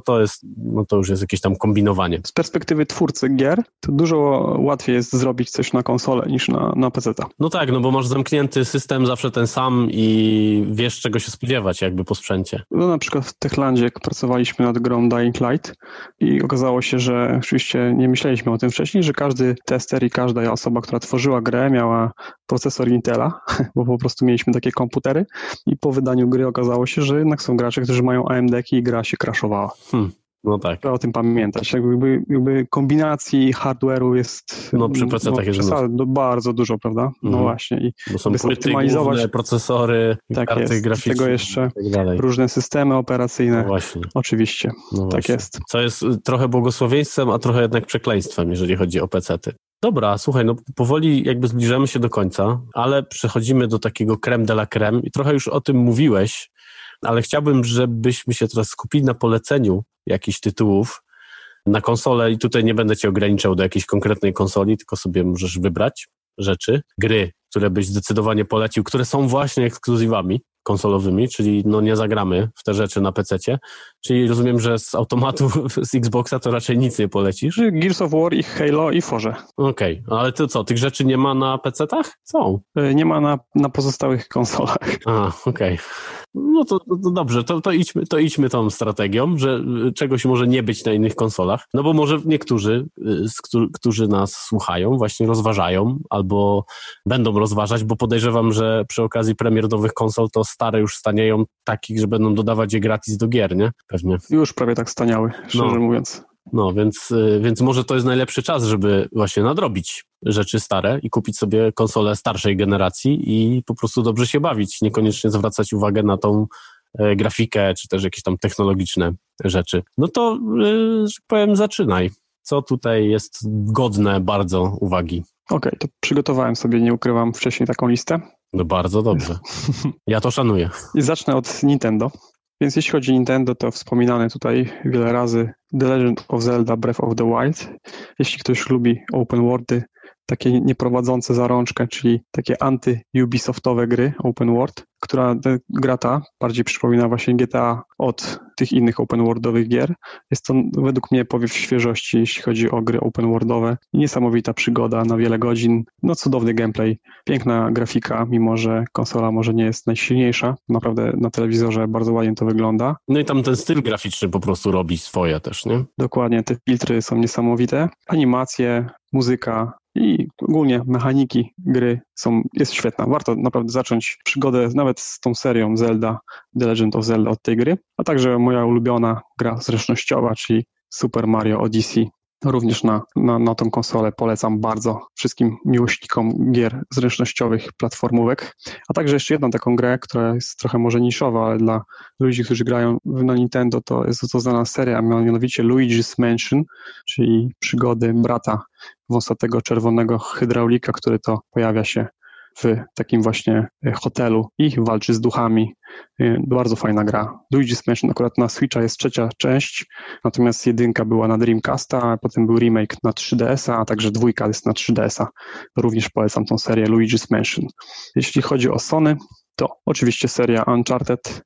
to już jest jakieś tam kombinowanie. Z perspektywy twórcy gier, to dużo łatwiej jest zrobić coś na konsolę niż na PC-ta. No tak, no bo masz zamknięty system zawsze ten sam i wiesz, czego się spodziewać jakby po sprzęcie. No na przykład w Techlandzie, jak pracowaliśmy nad grą Dying Light i okazało się, że oczywiście nie myśleliśmy o tym wcześniej, że każdy tester i każda osoba, która tworzyła grę, miała procesor Intela, bo po prostu mieliśmy takie komputery i po wydaniu gry okazało się, że jednak są gracze, którzy mają AMD-ki i gra się crashowała. No tak. Trzeba o tym pamiętać. Jakby kombinacji hardware'u jest przy PC tak jest bardzo dużo, prawda? No właśnie. Bo są płyty główne, procesory, tak karty jest, graficzne. Tego jeszcze tak różne systemy operacyjne. No właśnie. Oczywiście. No właśnie. Tak jest. Co jest trochę błogosławieństwem, a trochę jednak przekleństwem, jeżeli chodzi o PC-ty. Dobra, słuchaj, no powoli jakby zbliżamy się do końca, ale przechodzimy do takiego crème de la crème i trochę już o tym mówiłeś, ale chciałbym, żebyśmy się teraz skupili na poleceniu jakichś tytułów na konsolę i tutaj nie będę cię ograniczał do jakiejś konkretnej konsoli, tylko sobie możesz wybrać rzeczy, gry, które byś zdecydowanie polecił, które są właśnie ekskluzywami konsolowymi, czyli no nie zagramy w te rzeczy na PC-cie, czyli rozumiem, że z automatu, z Xboxa to raczej nic nie polecisz. Gears of War i Halo i Forza. Okej, ale to co, tych rzeczy nie ma na PC-tach? Są. Nie ma na pozostałych konsolach. A, okej. No to dobrze, to idźmy tą strategią, że czegoś może nie być na innych konsolach, no bo może niektórzy, którzy nas słuchają, właśnie rozważają albo będą rozważać, bo podejrzewam, że przy okazji premier nowych konsol to stare już stanieją takich, że będą dodawać je gratis do gier, nie? Pewnie. Już prawie tak staniały, szczerze mówiąc. No, więc może to jest najlepszy czas, żeby właśnie nadrobić rzeczy stare i kupić sobie konsolę starszej generacji i po prostu dobrze się bawić, niekoniecznie zwracać uwagę na tą grafikę, czy też jakieś tam technologiczne rzeczy. No to, że powiem, zaczynaj. Co tutaj jest godne bardzo uwagi? Okej, to przygotowałem sobie, nie ukrywam, wcześniej taką listę. No bardzo dobrze. Ja to szanuję. I zacznę od Nintendo. Więc jeśli chodzi o Nintendo, to wspominane tutaj wiele razy The Legend of Zelda Breath of the Wild. Jeśli ktoś lubi open worldy, takie nieprowadzące za rączkę, czyli takie anty-Ubisoftowe gry open world, która gra ta bardziej przypomina właśnie GTA od tych innych open worldowych gier. Jest to według mnie powiew świeżości, jeśli chodzi o gry open worldowe. Niesamowita przygoda na wiele godzin, no cudowny gameplay, piękna grafika, mimo że konsola może nie jest najsilniejsza. Naprawdę na telewizorze bardzo ładnie to wygląda. No i tam ten styl graficzny po prostu robi swoje też, nie? Dokładnie, te filtry są niesamowite. Animacje, muzyka i ogólnie mechaniki gry jest świetna. Warto naprawdę zacząć przygodę nawet z tą serią Zelda, The Legend of Zelda od tej gry, a także moja ulubiona gra zręcznościowa, czyli Super Mario Odyssey. Również na tą konsolę polecam bardzo wszystkim miłośnikom gier zręcznościowych, platformówek. A także jeszcze jedną taką grę, która jest trochę może niszowa, ale dla ludzi, którzy grają na Nintendo, to jest to znana seria, a mianowicie Luigi's Mansion, czyli przygody brata wąsatego czerwonego hydraulika, który to pojawia się w takim właśnie hotelu i walczy z duchami. Bardzo fajna gra. Luigi's Mansion akurat na Switcha jest trzecia część, natomiast jedynka była na Dreamcasta, a potem był remake na 3DS-a, a także dwójka jest na 3DS-a. Również polecam tą serię Luigi's Mansion. Jeśli chodzi o Sony, to oczywiście seria Uncharted.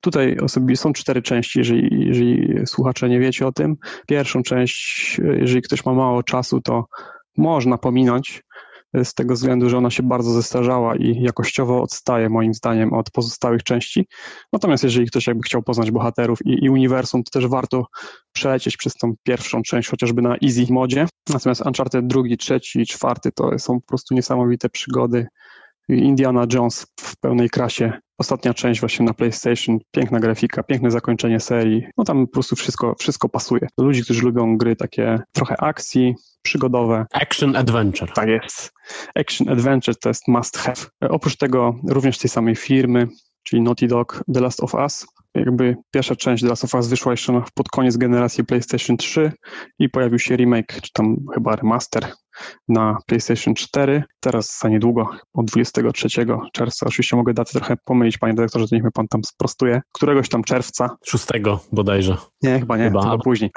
Tutaj są 4 części, jeżeli słuchacze nie wiecie o tym. Pierwszą część, jeżeli ktoś ma mało czasu, to można pominąć, z tego względu, że ona się bardzo zestarzała i jakościowo odstaje moim zdaniem od pozostałych części. Natomiast jeżeli ktoś jakby chciał poznać bohaterów i uniwersum, to też warto przelecieć przez tą pierwszą część, chociażby na easy modzie. Natomiast Uncharted 2, 3 i 4 to są po prostu niesamowite przygody. Indiana Jones w pełnej krasie. Ostatnia część właśnie na PlayStation, piękna grafika, piękne zakończenie serii. No tam po prostu wszystko pasuje. Ludzi, którzy lubią gry takie trochę akcji, przygodowe. Action Adventure. Tak jest. Action Adventure to jest must have. Oprócz tego również tej samej firmy, czyli Naughty Dog, The Last of Us. Jakby pierwsza część The Last of Us wyszła jeszcze pod koniec generacji PlayStation 3 i pojawił się remake, czy tam chyba remaster na PlayStation 4. Teraz za niedługo, od 23 czerwca, oczywiście mogę daty trochę pomylić, panie dyrektorze, to niech mnie pan tam sprostuje. Któregoś tam czerwca. 6 bodajże. Nie, chyba później.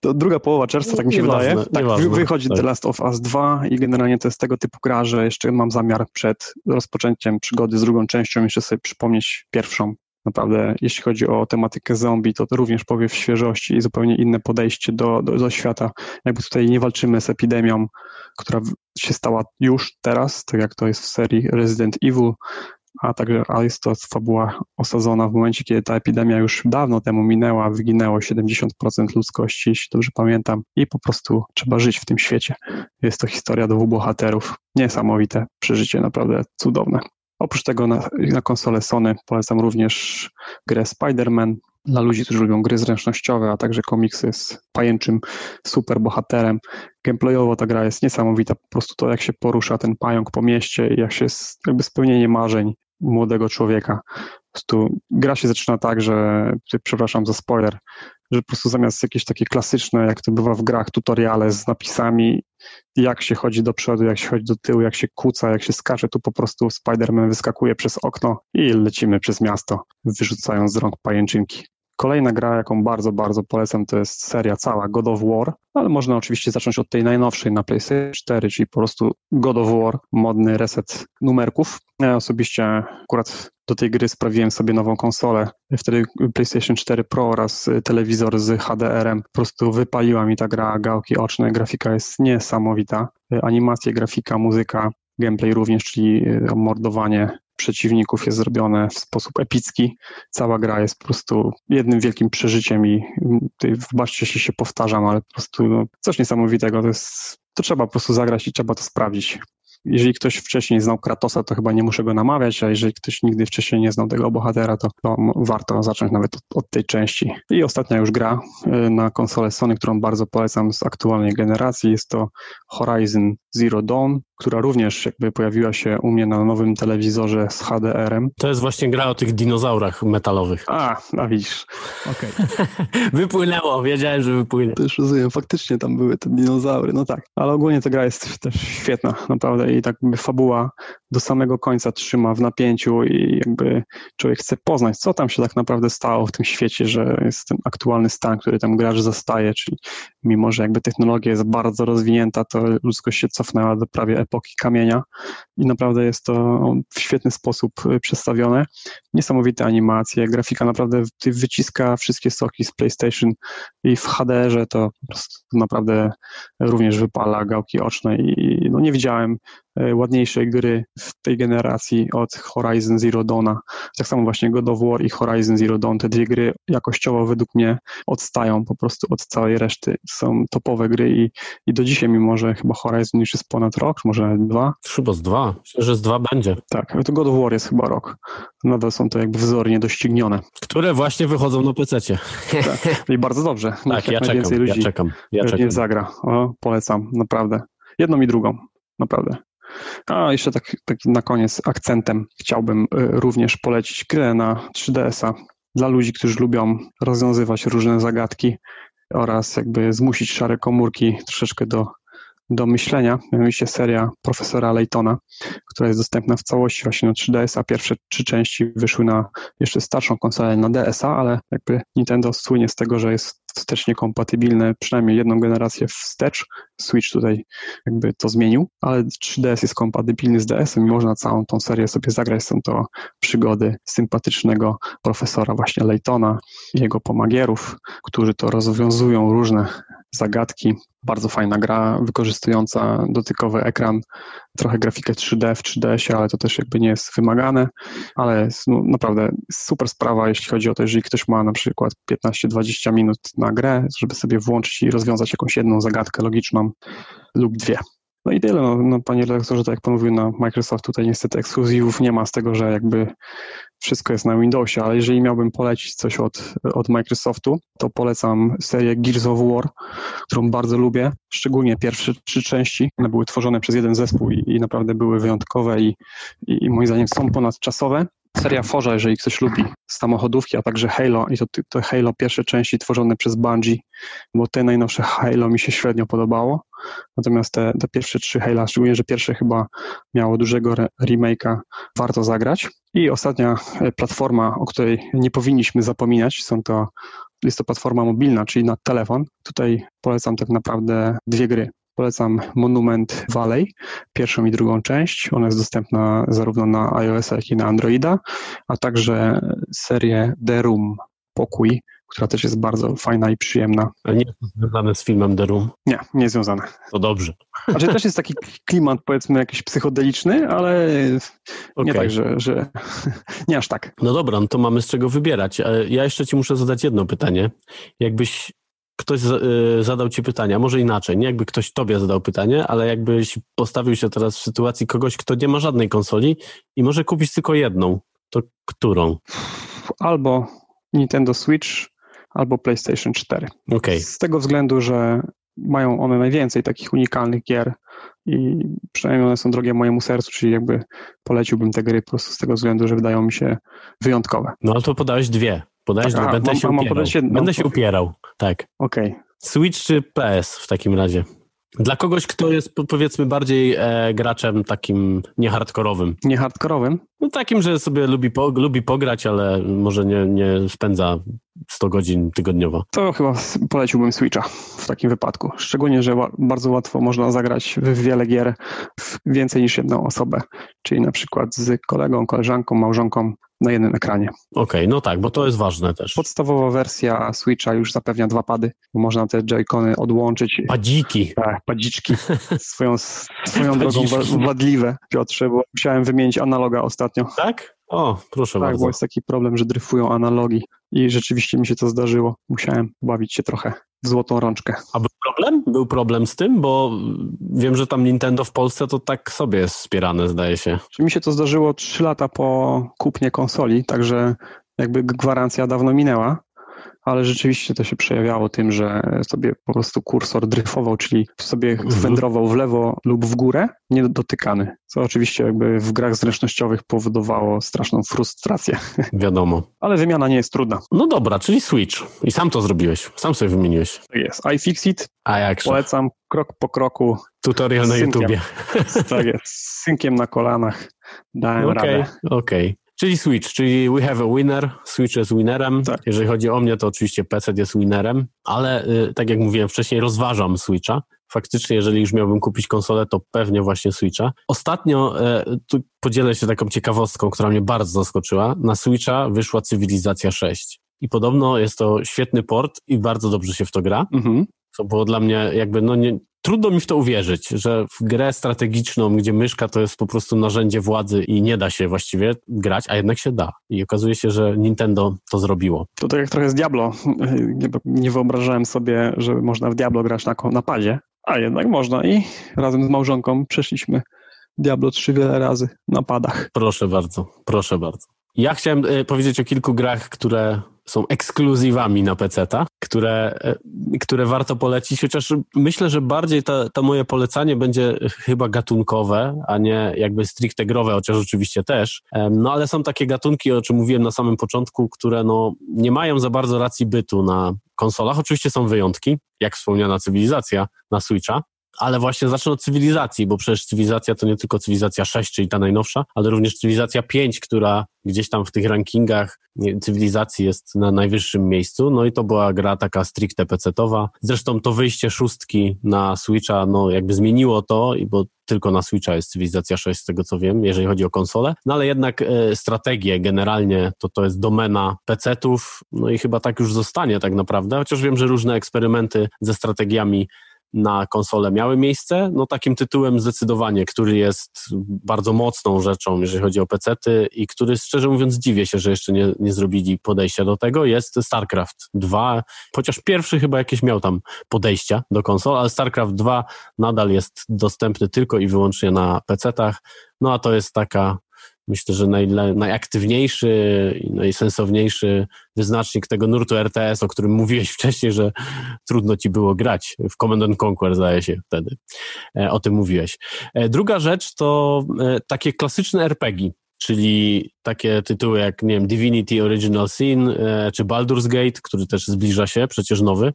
To druga połowa czerwca, tak mi się wydaje. Tak, wychodzi tak. The Last of Us 2 i generalnie to jest tego typu gra, że jeszcze mam zamiar przed rozpoczęciem przygody z drugą częścią jeszcze sobie przypomnieć pierwszą. Naprawdę, jeśli chodzi o tematykę zombie, to również powiew świeżości i zupełnie inne podejście do świata. Jakby tutaj nie walczymy z epidemią, która się stała już teraz, tak jak to jest w serii Resident Evil, a jest to fabuła osadzona w momencie, kiedy ta epidemia już dawno temu minęła, wyginęło 70% ludzkości, jeśli dobrze pamiętam, i po prostu trzeba żyć w tym świecie. Jest to historia dwóch bohaterów. Niesamowite przeżycie, naprawdę cudowne. Oprócz tego na konsolę Sony polecam również grę Spider-Man dla ludzi, którzy lubią gry zręcznościowe, a także komiksy z pajęczym superbohaterem. Gameplayowo ta gra jest niesamowita, po prostu to jak się porusza ten pająk po mieście i jak się jakby spełnienie marzeń młodego człowieka. Po prostu gra się zaczyna tak, że, przepraszam za spoiler, że po prostu zamiast jakieś takie klasyczne, jak to bywa w grach, tutoriale z napisami, jak się chodzi do przodu, jak się chodzi do tyłu, jak się kuca, jak się skacze, tu po prostu Spider-Man wyskakuje przez okno i lecimy przez miasto, wyrzucając z rąk pajęczynki. Kolejna gra, jaką bardzo, bardzo polecam, to jest seria cała God of War, ale można oczywiście zacząć od tej najnowszej na PlayStation 4, czyli po prostu God of War, modny reset numerków. Ja osobiście akurat do tej gry sprawiłem sobie nową konsolę, wtedy PlayStation 4 Pro oraz telewizor z HDR-em. Po prostu wypaliła mi ta gra gałki oczne, grafika jest niesamowita, animacje, grafika, muzyka, gameplay również, czyli mordowanie przeciwników jest zrobione w sposób epicki. Cała gra jest po prostu jednym wielkim przeżyciem i wybaczcie, jeśli się powtarzam, ale po prostu coś niesamowitego. To trzeba po prostu zagrać i trzeba to sprawdzić. Jeżeli ktoś wcześniej znał Kratosa, to chyba nie muszę go namawiać, a jeżeli ktoś nigdy wcześniej nie znał tego bohatera, to warto zacząć nawet od tej części. I ostatnia już gra na konsolę Sony, którą bardzo polecam z aktualnej generacji, jest to Horizon Zero Dawn, która również jakby pojawiła się u mnie na nowym telewizorze z HDR-em. To jest właśnie gra o tych dinozaurach metalowych. A widzisz. Okej. Wypłynęło, wiedziałem, że wypłynie. Też rozumiem, faktycznie tam były te dinozaury, no tak. Ale ogólnie ta gra jest też świetna, naprawdę. I tak jakby fabuła do samego końca trzyma w napięciu i jakby człowiek chce poznać, co tam się tak naprawdę stało w tym świecie, że jest ten aktualny stan, który tam gracz zastaje, czyli mimo, że jakby technologia jest bardzo rozwinięta, to ludzkość się cofnęła do prawie epoki kamienia i naprawdę jest to w świetny sposób przedstawione. Niesamowite animacje, grafika naprawdę wyciska wszystkie soki z PlayStation i w HDR-ze to po prostu naprawdę również wypala gałki oczne i no nie widziałem ładniejszej gry w tej generacji od Horizon Zero Dawna. Tak samo właśnie God of War i Horizon Zero Dawn, te dwie gry jakościowo według mnie odstają po prostu od całej reszty. Są topowe gry i do dzisiaj, mimo że chyba Horizon już jest ponad rok, może 2. Chyba z 2. Myślę, że z 2 będzie. Tak, to God of War jest chyba rok. Nadal są to jakby wzory niedoścignione. Które właśnie wychodzą na PC-cie. Tak. I bardzo dobrze. Tak, ja czekam. Zagra. Polecam, naprawdę. Jedną i drugą, naprawdę. A jeszcze tak na koniec akcentem chciałbym również polecić grę na 3DS-a dla ludzi, którzy lubią rozwiązywać różne zagadki oraz jakby zmusić szare komórki troszeczkę do myślenia, mianowicie seria Profesora Laytona, która jest dostępna w całości właśnie na 3DS-a. Pierwsze 3 części wyszły na jeszcze starszą konsolę, na DS-a, ale jakby Nintendo słynie z tego, że jest wstecznie kompatybilne, przynajmniej jedną generację wstecz. Switch tutaj jakby to zmienił, ale 3DS jest kompatybilny z DS-em i można całą tą serię sobie zagrać. Są to przygody sympatycznego profesora właśnie Laytona i jego pomagierów, którzy to rozwiązują różne zagadki. Bardzo fajna gra, wykorzystująca dotykowy ekran, trochę grafikę 3D w 3DS-ie, ale to też jakby nie jest wymagane, ale jest, no, naprawdę super sprawa, jeśli chodzi o to, jeżeli ktoś ma na przykład 15-20 minut na grę, żeby sobie włączyć i rozwiązać jakąś jedną zagadkę logiczną lub dwie. No i tyle, no panie redaktorze, tak jak pan mówił, no Microsoft tutaj niestety ekskluzywów nie ma z tego, że jakby wszystko jest na Windowsie, ale jeżeli miałbym polecić coś od Microsoftu, to polecam serię Gears of War, którą bardzo lubię, szczególnie pierwsze 3 części. One były tworzone przez jeden zespół i naprawdę były wyjątkowe i moim zdaniem są ponadczasowe. Seria Forza, jeżeli ktoś lubi samochodówki, a także Halo i to Halo pierwsze części tworzone przez Bungie, bo te najnowsze Halo mi się średnio podobało, natomiast te pierwsze 3 Halo, szczególnie, że pierwsze chyba miało dużego remake'a, warto zagrać. I ostatnia platforma, o której nie powinniśmy zapominać, jest to platforma mobilna, czyli na telefon. Tutaj polecam tak naprawdę 2 gry. Polecam Monument Valley, pierwszą i drugą część. Ona jest dostępna zarówno na iOS-a, jak i na Androida, a także serię The Room, Pokój, która też jest bardzo fajna i przyjemna. Ale nie jest związane z filmem The Room? Nie, nie jest związane. To dobrze. Znaczy też jest taki klimat, powiedzmy, jakiś psychodeliczny, ale nie tak, że nie aż tak. No dobra, no to mamy z czego wybierać. Ja jeszcze ci muszę zadać jedno pytanie. Jakbyś ktoś zadał ci pytania, może inaczej, nie jakby ktoś tobie zadał pytanie, ale jakbyś postawił się teraz w sytuacji kogoś, kto nie ma żadnej konsoli i może kupić tylko jedną, to którą? Albo Nintendo Switch, albo PlayStation 4. Okay. Z tego względu, że mają one najwięcej takich unikalnych gier i przynajmniej one są drogie mojemu sercu, czyli jakby poleciłbym te gry po prostu z tego względu, że wydają mi się wyjątkowe. No ale to podałeś 2. Będę się upierał. Tak. Okej. Switch czy PS w takim razie? Dla kogoś, kto jest powiedzmy bardziej graczem takim niehardkorowym. Niehardkorowym? No takim, że sobie lubi pograć, ale może nie spędza 100 godzin tygodniowo. To chyba poleciłbym Switcha w takim wypadku. Szczególnie, że bardzo łatwo można zagrać w wiele gier w więcej niż jedną osobę. Czyli na przykład z kolegą, koleżanką, małżonką na jednym ekranie. Okej, no tak, bo to jest ważne też. Podstawowa wersja Switcha już zapewnia 2 pady, bo można te joycony odłączyć. Padziki. Tak, padziczki. Swoją drogą wadliwe, Piotrze, bo musiałem wymienić analoga ostatnio. Tak? O, proszę tak, bardzo. Tak, bo jest taki problem, że dryfują analogi i rzeczywiście mi się to zdarzyło. Musiałem bawić się trochę w złotą rączkę. A był problem? Był problem z tym, bo wiem, że tam Nintendo w Polsce to tak sobie jest wspierane, zdaje się. Mi się to zdarzyło 3 lata po kupnie konsoli, także jakby gwarancja dawno minęła, ale rzeczywiście to się przejawiało tym, że sobie po prostu kursor dryfował, czyli sobie wędrował w lewo lub w górę, niedotykany, co oczywiście jakby w grach zręcznościowych powodowało straszną frustrację. Wiadomo. Ale wymiana nie jest trudna. No dobra, czyli Switch. I sam to zrobiłeś, sam sobie wymieniłeś. Tak jest. iFixit. A jakże. Polecam krok po kroku. Tutorial na YouTubie. Tak jest. Z synkiem na kolanach dałem radę. Okej. Czyli Switch, czyli we have a winner, Switch jest winnerem, tak. Jeżeli chodzi o mnie, to oczywiście PC jest winnerem, ale tak jak mówiłem wcześniej, rozważam Switcha, faktycznie jeżeli już miałbym kupić konsolę, to pewnie właśnie Switcha. Ostatnio, tu podzielę się taką ciekawostką, która mnie bardzo zaskoczyła, na Switcha wyszła Cywilizacja 6 i podobno jest to świetny port i bardzo dobrze się w to gra, co było dla mnie jakby, trudno mi w to uwierzyć, że w grę strategiczną, gdzie myszka to jest po prostu narzędzie władzy i nie da się właściwie grać, a jednak się da. I okazuje się, że Nintendo to zrobiło. To tak jak trochę z Diablo. Nie wyobrażałem sobie, że można w Diablo grać na padzie, a jednak można i razem z małżonką przeszliśmy Diablo 3 wiele razy na padach. Proszę bardzo, proszę bardzo. Ja chciałem powiedzieć o kilku grach, które są ekskluzywami na PC-ta, które warto polecić, chociaż myślę, że bardziej to moje polecanie będzie chyba gatunkowe, a nie jakby stricte growe, chociaż oczywiście też, no ale są takie gatunki, o czym mówiłem na samym początku, które nie mają za bardzo racji bytu na konsolach, oczywiście są wyjątki, jak wspomniana Cywilizacja na Switcha, ale właśnie zacznę od Cywilizacji, bo przecież Cywilizacja to nie tylko Cywilizacja 6, czyli ta najnowsza, ale również Cywilizacja 5, która gdzieś tam w tych rankingach Cywilizacji jest na najwyższym miejscu, no i to była gra taka stricte pecetowa. Zresztą to wyjście 6 na Switcha, jakby zmieniło to, bo tylko na Switcha jest Cywilizacja 6 z tego co wiem, jeżeli chodzi o konsolę, no ale jednak strategie generalnie to jest domena pecetów, no i chyba tak już zostanie tak naprawdę, chociaż wiem, że różne eksperymenty ze strategiami na konsolę miały miejsce, takim tytułem zdecydowanie, który jest bardzo mocną rzeczą, jeżeli chodzi o pecety i który, szczerze mówiąc, dziwię się, że jeszcze nie zrobili podejścia do tego, jest StarCraft 2, chociaż pierwszy chyba jakieś miał tam podejścia do konsol, ale StarCraft 2 nadal jest dostępny tylko i wyłącznie na pecetach, a to jest taka, myślę, że najaktywniejszy i najsensowniejszy wyznacznik tego nurtu RTS, o którym mówiłeś wcześniej, że trudno ci było grać. W Command & Conquer, zdaje się, wtedy o tym mówiłeś. Druga rzecz to takie klasyczne RPG, czyli takie tytuły jak, Divinity Original Sin czy Baldur's Gate, który też zbliża się, przecież nowy.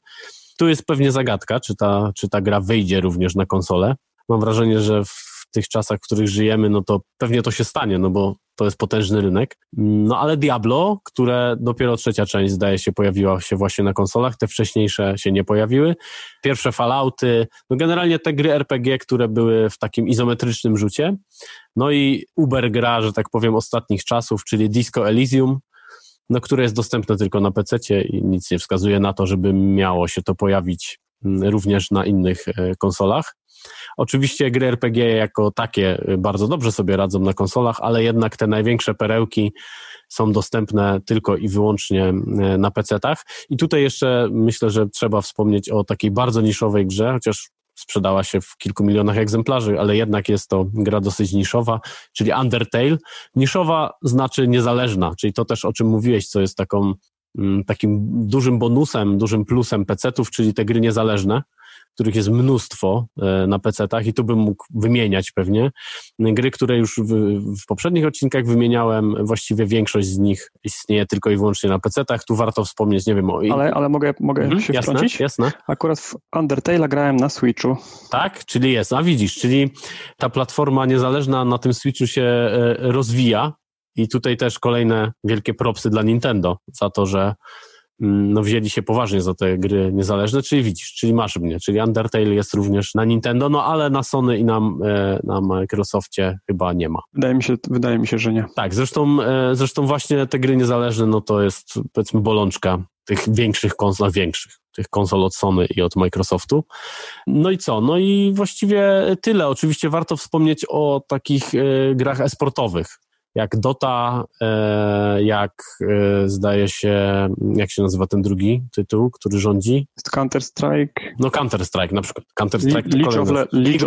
Tu jest pewnie zagadka, czy ta gra wyjdzie również na konsolę. Mam wrażenie, że w tych czasach, w których żyjemy, to pewnie to się stanie, bo to jest potężny rynek. Ale Diablo, które dopiero 3. część, zdaje się, pojawiła się właśnie na konsolach, te wcześniejsze się nie pojawiły. Pierwsze Fallouty, generalnie te gry RPG, które były w takim izometrycznym rzucie. I Uber gra, że tak powiem, ostatnich czasów, czyli Disco Elysium, które jest dostępne tylko na PC-cie i nic nie wskazuje na to, żeby miało się to pojawić również na innych konsolach. Oczywiście gry RPG jako takie bardzo dobrze sobie radzą na konsolach, ale jednak te największe perełki są dostępne tylko i wyłącznie na PC-tach. I tutaj jeszcze myślę, że trzeba wspomnieć o takiej bardzo niszowej grze, chociaż sprzedała się w kilku milionach egzemplarzy, ale jednak jest to gra dosyć niszowa, czyli Undertale. Niszowa znaczy niezależna, czyli to też, o czym mówiłeś, co jest takim dużym bonusem, dużym plusem PC-tów, czyli te gry niezależne, których jest mnóstwo na PC-tach i tu bym mógł wymieniać pewnie gry, które już w poprzednich odcinkach wymieniałem, właściwie większość z nich istnieje tylko i wyłącznie na PC-tach, tu warto wspomnieć, nie wiem o... Ale mogę się wtrącić? Jasne. Akurat w Undertale'a grałem na Switchu. Tak? Czyli jest, a widzisz, czyli ta platforma niezależna na tym Switchu się rozwija i tutaj też kolejne wielkie propsy dla Nintendo za to, że no wzięli się poważnie za te gry niezależne, czyli widzisz, czyli masz mnie, czyli Undertale jest również na Nintendo, no ale na Sony i na Microsoftie chyba nie ma. Wydaje mi się, że nie. Tak, zresztą właśnie te gry niezależne, no to jest powiedzmy bolączka tych większych konsol, tych konsol od Sony i od Microsoftu. No i co? No i właściwie tyle. Oczywiście warto wspomnieć o takich grach e-sportowych, jak Dota, jak zdaje się, jak się nazywa ten drugi tytuł, który rządzi? Counter-Strike na przykład. Counter-Strike League of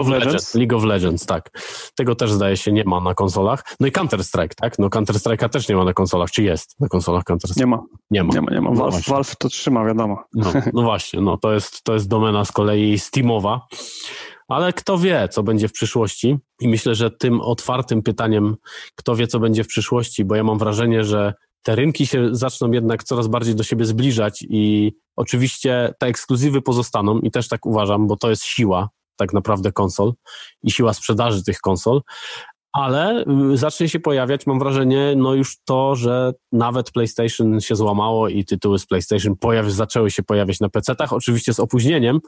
Legends. League of Legends, tak. Tego też zdaje się nie ma na konsolach. No i Counter-Strike, tak? No Counter-Strike'a też nie ma na konsolach. Czy jest na konsolach Counter-Strike? Nie ma. Valve to trzyma, wiadomo. No właśnie, no to jest domena z kolei Steamowa. Ale kto wie, co będzie w przyszłości i myślę, że tym otwartym pytaniem, kto wie, co będzie w przyszłości, bo ja mam wrażenie, że te rynki się zaczną jednak coraz bardziej do siebie zbliżać i oczywiście te ekskluzywy pozostaną i też tak uważam, bo to jest siła tak naprawdę konsol i siła sprzedaży tych konsol, ale zacznie się pojawiać, mam wrażenie, no już to, że nawet PlayStation się złamało i tytuły z PlayStation zaczęły się pojawiać na PC-tach, oczywiście z opóźnieniem.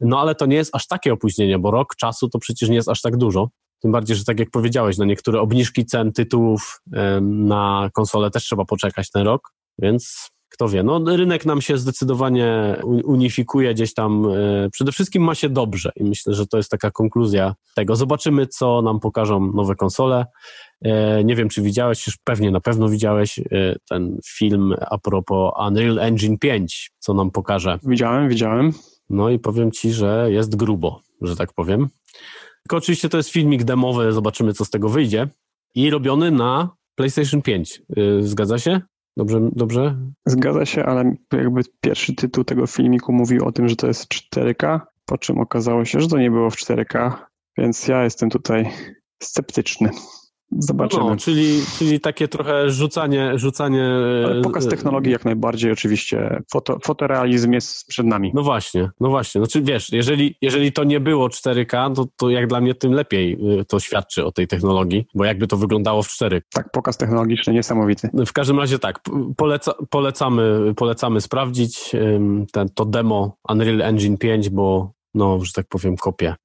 No ale to nie jest aż takie opóźnienie, bo rok czasu to przecież nie jest aż tak dużo. Tym bardziej, że tak jak powiedziałeś, na niektóre obniżki cen tytułów na konsolę też trzeba poczekać ten rok, więc kto wie. No rynek nam się zdecydowanie unifikuje gdzieś tam. Przede wszystkim ma się dobrze i myślę, że to jest taka konkluzja tego. Zobaczymy, co nam pokażą nowe konsole. Nie wiem, czy widziałeś, już pewnie na pewno widziałeś ten film a propos Unreal Engine 5, co nam pokaże. Widziałem. No i powiem Ci, że jest grubo, że tak powiem. Tylko oczywiście to jest filmik demowy, zobaczymy, co z tego wyjdzie. I robiony na PlayStation 5. Zgadza się? Dobrze? Zgadza się, ale jakby pierwszy tytuł tego filmiku mówił o tym, że to jest 4K, po czym okazało się, że to nie było w 4K, więc ja jestem tutaj sceptyczny. Zobaczymy. No, czyli takie trochę rzucanie... Ale pokaz technologii jak najbardziej oczywiście. Fotorealizm jest przed nami. No właśnie. Znaczy wiesz, jeżeli to nie było 4K, to jak dla mnie tym lepiej to świadczy o tej technologii, bo jakby to wyglądało w 4K. Tak, pokaz technologiczny niesamowity. W każdym razie tak, polecamy sprawdzić to demo Unreal Engine 5, bo no, że tak powiem,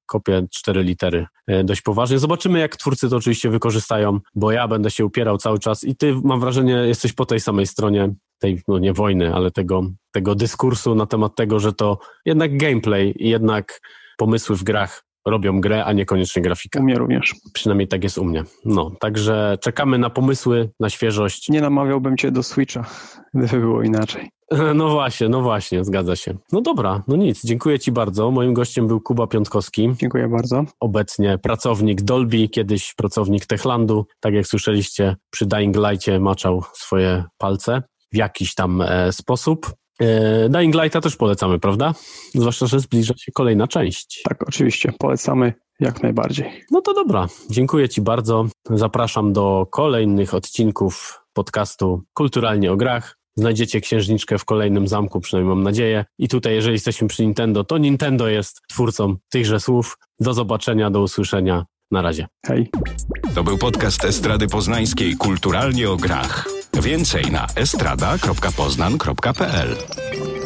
kopię 4 litery dość poważnie. Zobaczymy, jak twórcy to oczywiście wykorzystają, bo ja będę się upierał cały czas i ty, mam wrażenie, jesteś po tej samej stronie, tej, no nie wojny, ale tego dyskursu na temat tego, że to jednak gameplay i jednak pomysły w grach robią grę, a niekoniecznie grafikę. U mnie również. Przynajmniej tak jest u mnie. No, także czekamy na pomysły, na świeżość. Nie namawiałbym cię do Switcha, gdyby było inaczej. No właśnie, zgadza się. No dobra, no nic, dziękuję Ci bardzo. Moim gościem był Kuba Piątkowski. Dziękuję bardzo. Obecnie pracownik Dolby, kiedyś pracownik Techlandu. Tak jak słyszeliście, przy Dying Light'cie maczał swoje palce w jakiś tam sposób. Dying Light'a też polecamy, prawda? Zwłaszcza, że zbliża się kolejna część. Tak, oczywiście, polecamy jak najbardziej. No to dobra, dziękuję Ci bardzo. Zapraszam do kolejnych odcinków podcastu Kulturalnie o grach. Znajdziecie księżniczkę w kolejnym zamku, przynajmniej mam nadzieję. I tutaj, jeżeli jesteśmy przy Nintendo, to Nintendo jest twórcą tychże słów. Do zobaczenia, do usłyszenia. Na razie. Hej. To był podcast Estrady Poznańskiej Kulturalnie o grach. Więcej na estrada.poznan.pl